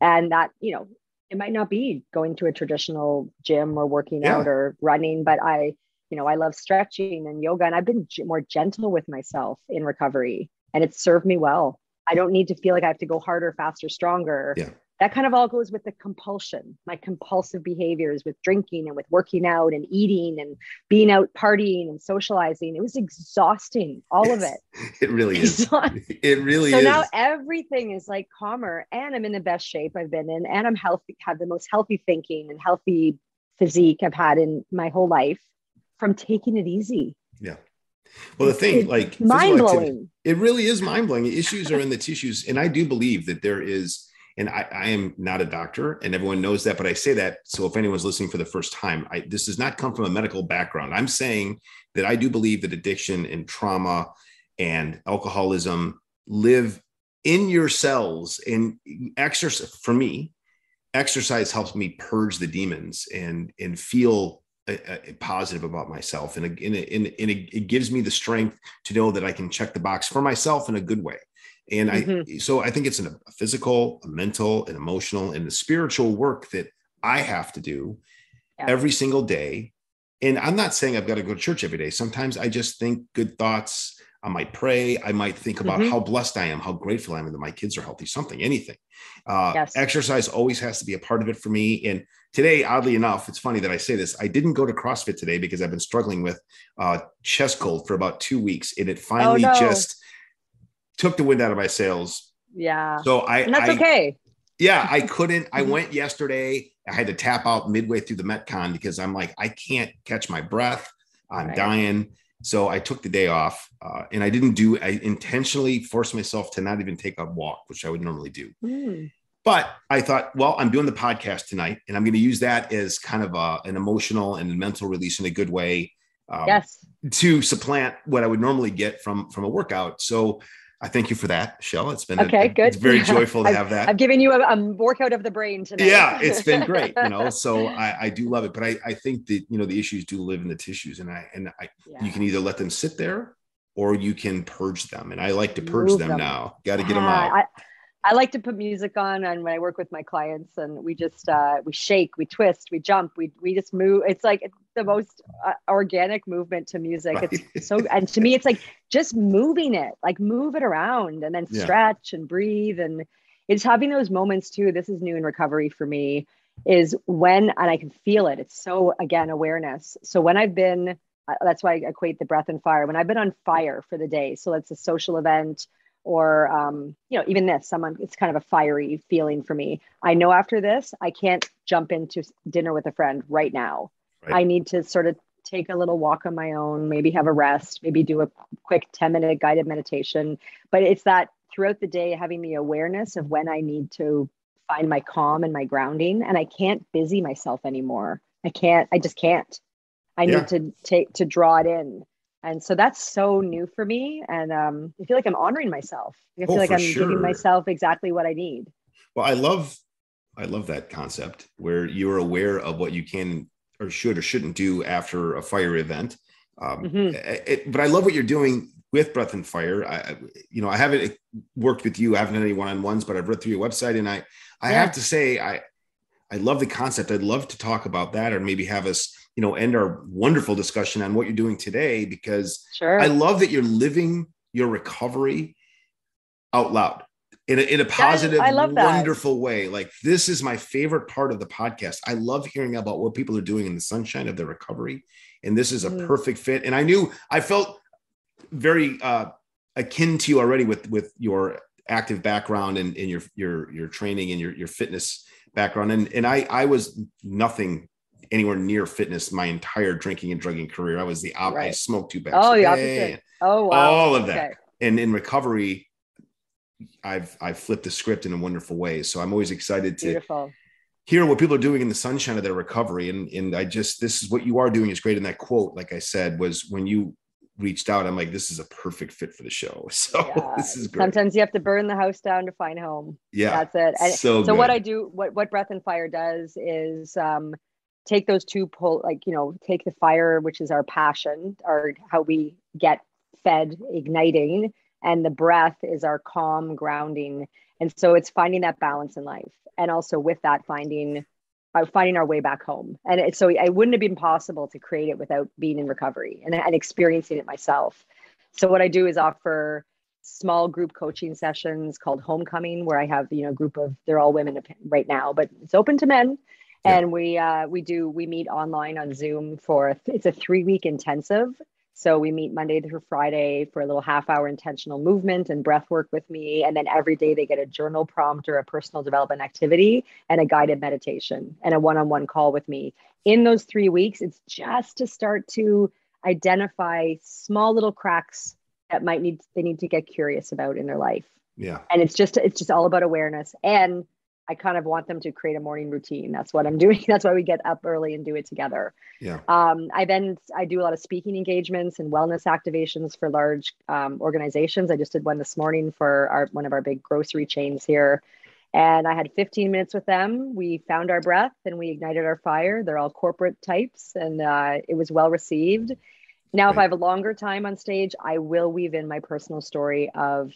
and that, you know, it might not be going to a traditional gym or working yeah. out or running, but I, you know, I love stretching and yoga, and I've been g- more gentle with myself in recovery, and it's served me well. I don't need to feel like I have to go harder, faster, stronger. Yeah. That kind of all goes with the compulsion, my compulsive behaviors with drinking and with working out and eating and being out partying and socializing. It was exhausting, all of it. It really is. It really is. So now everything is like calmer, and I'm in the best shape I've been in, and I'm healthy, have the most healthy thinking and healthy physique I've had in my whole life from taking it easy. Yeah. Well, the thing, it's like mind blowing. It really is mind blowing. The issues are in the tissues. And I do believe that there is. And I, I am not a doctor, and everyone knows that, but I say that. So if anyone's listening for the first time, I, this does not come from a medical background. I'm saying that I do believe that addiction and trauma and alcoholism live in your cells, and exercise, for me, exercise helps me purge the demons and, and feel a, a positive about myself. And, a, and, a, and a, it gives me the strength to know that I can check the box for myself in a good way. And I, mm-hmm. so I think it's a physical, a mental, and emotional, and the spiritual work that I have to do yeah. every single day. And I'm not saying I've got to go to church every day. Sometimes I just think good thoughts. I might pray. I might think about mm-hmm. how blessed I am, how grateful I am that my kids are healthy, something, anything. Uh, yes. Exercise always has to be a part of it for me. And today, oddly enough, it's funny that I say this. I didn't go to CrossFit today because I've been struggling with uh, chest cold for about two weeks. And it finally oh, no. just... took the wind out of my sails. Yeah. So I, and that's I, okay. Yeah. I couldn't, I went yesterday. I had to tap out midway through the Metcon because I'm like, I can't catch my breath. I'm right. dying. So I took the day off uh, and I didn't do, I intentionally forced myself to not even take a walk, which I would normally do. Mm. But I thought, well, I'm doing the podcast tonight, and I'm going to use that as kind of a, an emotional and mental release in a good way um, yes. to supplant what I would normally get from, from a workout. So I thank you for that, Michelle. It's been okay, a, good. It's very joyful to have that. I've given you a, a workout of the brain today. Yeah, it's been great. You know, so I, I do love it. But I, I think that, you know, the issues do live in the tissues, and I and I yeah. you can either let them sit there or you can purge them. And I like to purge them, them now. Got to yeah, get them out. I, I like to put music on, and when I work with my clients, and we just uh, we shake, we twist, we jump, we we just move. It's like it's the most uh, organic movement to music. Right. It's so, and to me, it's like just moving it, like move it around, and then yeah. stretch and breathe, and it's having those moments too. This is new in recovery for me. Is when, and I can feel it. It's so, again, awareness. So when I've been, that's why I equate the breath and fire. When I've been on fire for the day, so that's a social event. Or, um, you know, even this, someone, it's kind of a fiery feeling for me. I know after this, I can't jump into dinner with a friend right now. Right. I need to sort of take a little walk on my own, maybe have a rest, maybe do a quick ten minute guided meditation. But it's that throughout the day, having the awareness of when I need to find my calm and my grounding. And I can't busy myself anymore. I can't, I just can't. I yeah. need to take, to draw it in. And so that's so new for me. And um, I feel like I'm honoring myself. I feel oh, like I'm sure. giving myself exactly what I need. Well, I love, I love that concept where you're aware of what you can or should or shouldn't do after a fire event. Um, mm-hmm. it, but I love what you're doing with Breath and Fire. I, you know, I haven't worked with you. I haven't had any one-on-ones, but I've read through your website, and I, I yeah. have to say, I, I love the concept. I'd love to talk about that, or maybe have us, you know, end our wonderful discussion on what you're doing today, because sure. I love that you're living your recovery out loud. in a, in a positive, I, I wonderful way. Like, this is my favorite part of the podcast. I love hearing about what people are doing in the sunshine of their recovery. And this is a mm. perfect fit. And I knew, I felt very uh, akin to you already with, with your active background and, and your, your, your training and your, your fitness background. And, and I, I was nothing anywhere near fitness my entire drinking and drugging career. I was the opposite. Right. I smoked two bags oh, a day. Oh, wow. All of that. Okay. And in recovery, I've, I've flipped the script in a wonderful way. So I'm always excited to Beautiful. hear what people are doing in the sunshine of their recovery. And, and I just, this is what you are doing is great. And that quote, like I said, was when you reached out, I'm like, this is a perfect fit for the show. So yeah. this is great. Sometimes you have to burn the house down to find home. Yeah. That's it. And so so good. what I do, what, what Breath and Fire does is, um, take those two pull, like, you know, take the fire, which is our passion or how we get fed, igniting, and the breath is our calm, grounding. And so it's finding that balance in life. And also with that, finding, uh, finding our way back home. And it, so it wouldn't have been possible to create it without being in recovery and, and experiencing it myself. So what I do is offer small group coaching sessions called Homecoming, where I have, you know, a group of, they're all women right now, but it's open to men. Yeah. And we, uh, we do, we meet online on Zoom for, it's a three week intensive. So we meet Monday through Friday for a little half hour intentional movement and breath work with me. And then every day they get a journal prompt or a personal development activity and a guided meditation and a one-on-one call with me. In those three weeks, it's just to start to identify small little cracks that might need, they need to get curious about in their life. Yeah. And it's just, it's just all about awareness. And I kind of want them to create a morning routine. That's what I'm doing. That's why we get up early and do it together. Yeah. Um, I then, I do a lot of speaking engagements and wellness activations for large um, organizations. I just did one this morning for our, one of our big grocery chains here. And I had fifteen minutes with them. We found our breath and we ignited our fire. They're all corporate types and uh, it was well received. Now, right. if I have a longer time on stage, I will weave in my personal story of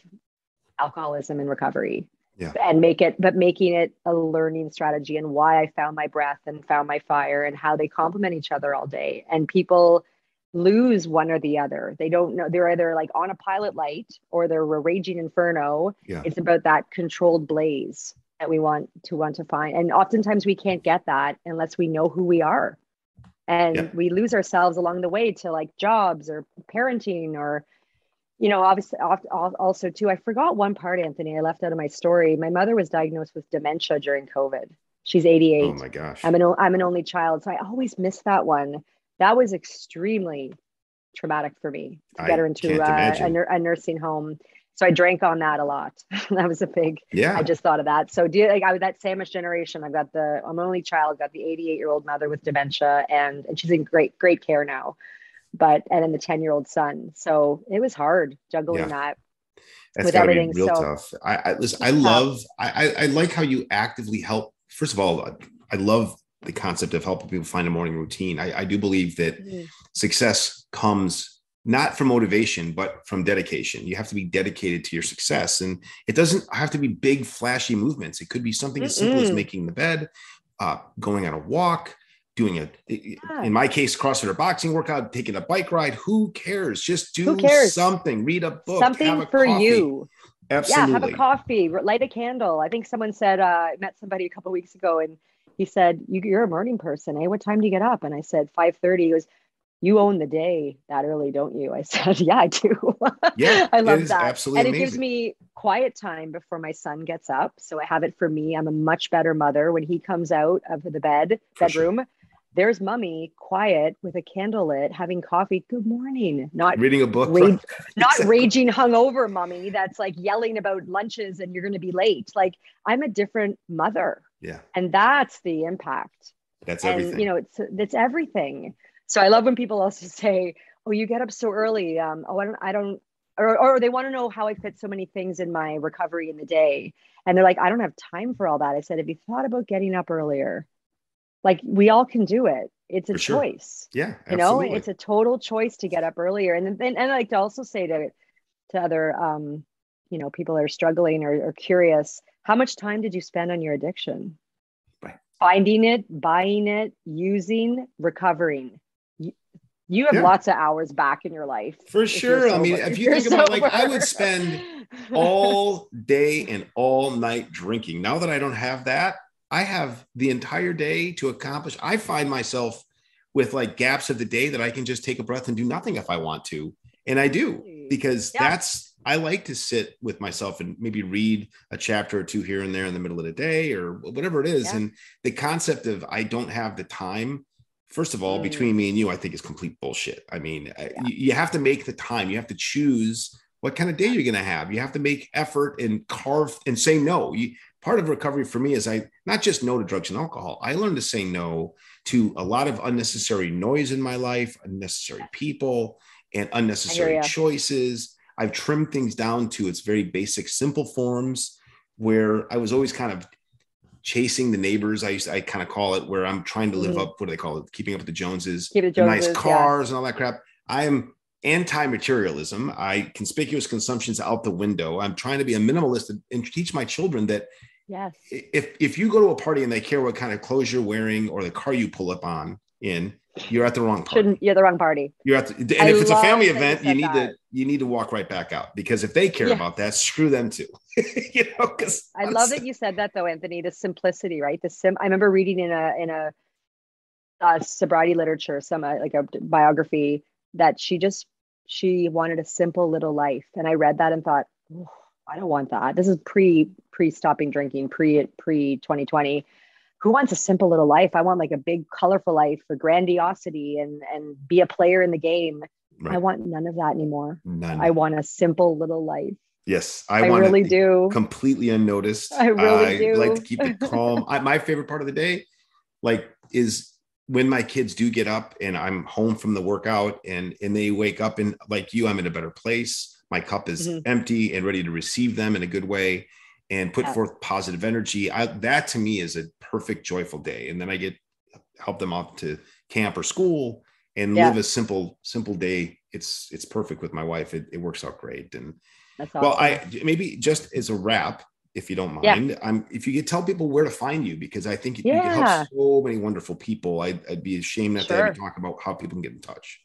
alcoholism and recovery. Yeah. And make it, but making it a learning strategy and why I found my breath and found my fire and how they complement each other all day. And people lose one or the other. They don't know. They're either like on a pilot light or they're a raging inferno. Yeah. It's about that controlled blaze that we want to want to find. And oftentimes we can't get that unless we know who we are. And yeah. we lose ourselves along the way to like jobs or parenting or, you know, obviously, also too, I forgot one part, Anthony, I left out of my story. My mother was diagnosed with dementia during COVID. She's eighty-eight. Oh my gosh. I'm an, I'm an only child. So I always miss that one. That was extremely traumatic for me to I get her into uh, a, a nursing home. So I drank on that a lot. That was a big, yeah. I just thought of that. So do you, like, I was that Samish generation. I've got the, I'm an only child, got the eighty-eight year old mother with dementia and, and she's in great, great care now. But, and then the ten year old son. So it was hard juggling yeah. that That's with everything. Real so tough. I, I, listen, I love, I, I like how you actively help. First of all, I, I love the concept of helping people find a morning routine. I, I do believe that mm. success comes not from motivation, but from dedication. You have to be dedicated to your success. And it doesn't have to be big, flashy movements. It could be something Mm-mm. as simple as making the bed, uh, going on a walk, doing a, yeah. in my case, CrossFit or boxing workout, taking a bike ride, who cares? Just do cares? something, read a book, something have a for coffee. you. Absolutely. Yeah, have a coffee, light a candle. I think someone said, uh, I met somebody a couple of weeks ago and he said, you, you're a morning person. Eh? What time do you get up? And I said, five thirty. He goes, you own the day that early, don't you? I said, yeah, I do. Yeah, I love that. Absolutely and it amazing. Gives me quiet time before my son gets up. So I have it for me. I'm a much better mother when he comes out of the bed, for bedroom. Sure. There's mommy quiet with a candle lit, having coffee. Good morning. Not reading a book. Rag- not exactly. raging hungover mommy. That's like yelling about lunches and you're going to be late. Like I'm a different mother. Yeah. And that's the impact. That's and, everything. You know, it's, it's everything. So I love when people also say, oh, you get up so early. Um, oh, I don't, I don't, or, or they want to know how I fit so many things in my recovery in the day. And they're like, I don't have time for all that. I said, have you thought about getting up earlier? Like we all can do it. It's a sure. choice. Yeah, absolutely. You know, it's a total choice to get up earlier. And then, and I like to also say to, to other, um, you know, people that are struggling or, or curious, how much time did you spend on your addiction? Right. Finding it, buying it, using, recovering. You, you have yeah. lots of hours back in your life. For sure. I mean, if you think about like, I would spend all day and all night drinking. Now that I don't have that, I have the entire day to accomplish. I find myself with like gaps of the day that I can just take a breath and do nothing if I want to. And I do, because yeah. that's, I like to sit with myself and maybe read a chapter or two here and there in the middle of the day or whatever it is. Yeah. And the concept of I don't have the time, first of all, mm. between me and you, I think is complete bullshit. I mean, yeah. you, you have to make the time. You have to choose what kind of day you're going to have. You have to make effort and carve and say no. You, part of recovery for me is I not just no to drugs and alcohol. I learned to say no to a lot of unnecessary noise in my life, unnecessary people, and unnecessary choices. I've trimmed things down to its very basic, simple forms, where I was always kind of chasing the neighbors. I used to, I kind of call it where I'm trying to live mm-hmm. up. What do they call it? Keeping up with the Joneses, Keep the Joneses nice cars yeah. and all that crap. I am anti-materialism. I conspicuous consumption's out the window. I'm trying to be a minimalist and teach my children that yes. if, if you go to a party and they care what kind of clothes you're wearing or the car you pull up on in, you're at the wrong party. Shouldn't, you're the wrong party. You're at the, and I if it's a family event, you need that. to you need to walk right back out, because if they care yeah. about that, screw them too. You know, because I love that you said that though, Anthony. The simplicity, right? The sim. I remember reading in a in a uh, sobriety literature, some uh, like a biography, that she just she wanted a simple little life, and I read that and thought, oh, I don't want that. This is pre pre stopping drinking, pre pre twenty twenty. Who wants a simple little life? I want like a big, colorful life for grandiosity and, and be a player in the game. Right. I want none of that anymore. None. I want a simple little life. Yes. I, I want really do. Completely unnoticed. I really I do. I like to keep it calm. I, my favorite part of the day, like, is when my kids do get up and I'm home from the workout and, and they wake up and like you, I'm in a better place. My cup is mm-hmm. empty and ready to receive them in a good way. And put yeah. forth positive energy. I, that to me is a perfect, joyful day. And then I get help them off to camp or school and yeah. live a simple, simple day. It's it's perfect with my wife. It, it works out great. And That's awesome. well, I maybe just as a wrap, if you don't mind, yeah. I'm if you could tell people where to find you, because I think yeah. you can help so many wonderful people. I, I'd be ashamed not sure. to have you talk about how people can get in touch.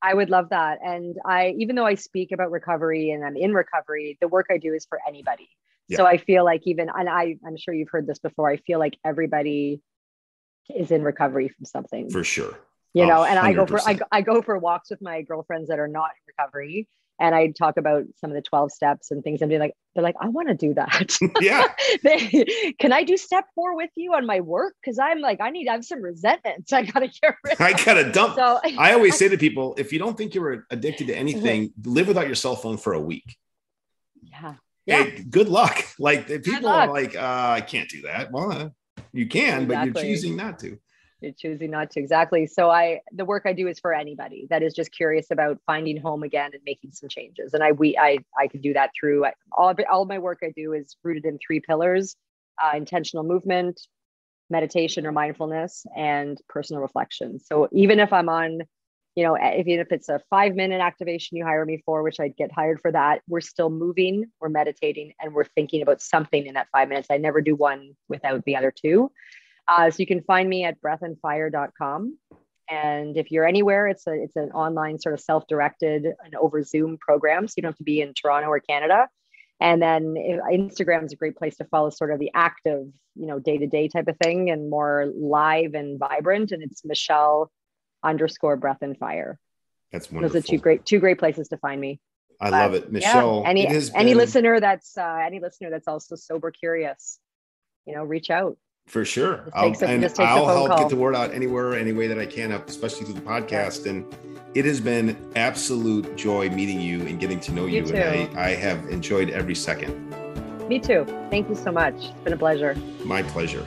I would love that. And I, even though I speak about recovery and I'm in recovery, the work I do is for anybody. Yeah. So I feel like even, and I, I'm sure you've heard this before, I feel like everybody is in recovery from something. For sure. You know, one hundred percent. And I go for, I go, I go for walks with my girlfriends that are not in recovery. And I talk about some of the twelve steps and things. And be like, they're like, I want to do that. Yeah. they, can I do step four with you on my work? Because I'm like, I need to have some resentment. So I got to get rid of it. I got to dump. So, I always say to people, if you don't think you're addicted to anything, live without your cell phone for a week. Yeah. Yeah. Hey, good luck. Like if people luck. are like, uh, I can't do that. Well, uh, you can, exactly. but you're choosing not to. You're choosing not to. Exactly. So I, the work I do is for anybody that is just curious about finding home again and making some changes. And I, we, I, I can do that through I, all of it. All of my work I do is rooted in three pillars, uh, intentional movement, meditation or mindfulness, and personal reflection. So even if I'm on, you know, even if it's a five minute activation you hire me for, which I'd get hired for that, we're still moving, we're meditating, and we're thinking about something in that five minutes. I never do one without the other two. Uh, so you can find me at breath and fire dot com. And if you're anywhere, it's a, it's an online sort of self-directed and over Zoom program. So you don't have to be in Toronto or Canada. And then Instagram is a great place to follow sort of the active, you know, day-to-day type of thing and more live and vibrant. And it's Michelle underscore breath and fire. That's wonderful. Those are two great, two great places to find me. I love it. Michelle, yeah, any, it any been... listener that's, uh, any listener that's also sober curious, you know, reach out. For sure. I'll, a, and I'll help call. get the word out anywhere, any way that I can, especially through the podcast. And it has been absolute joy meeting you and getting to know you. you. And I, I have enjoyed every second. Me too. Thank you so much. It's been a pleasure. My pleasure.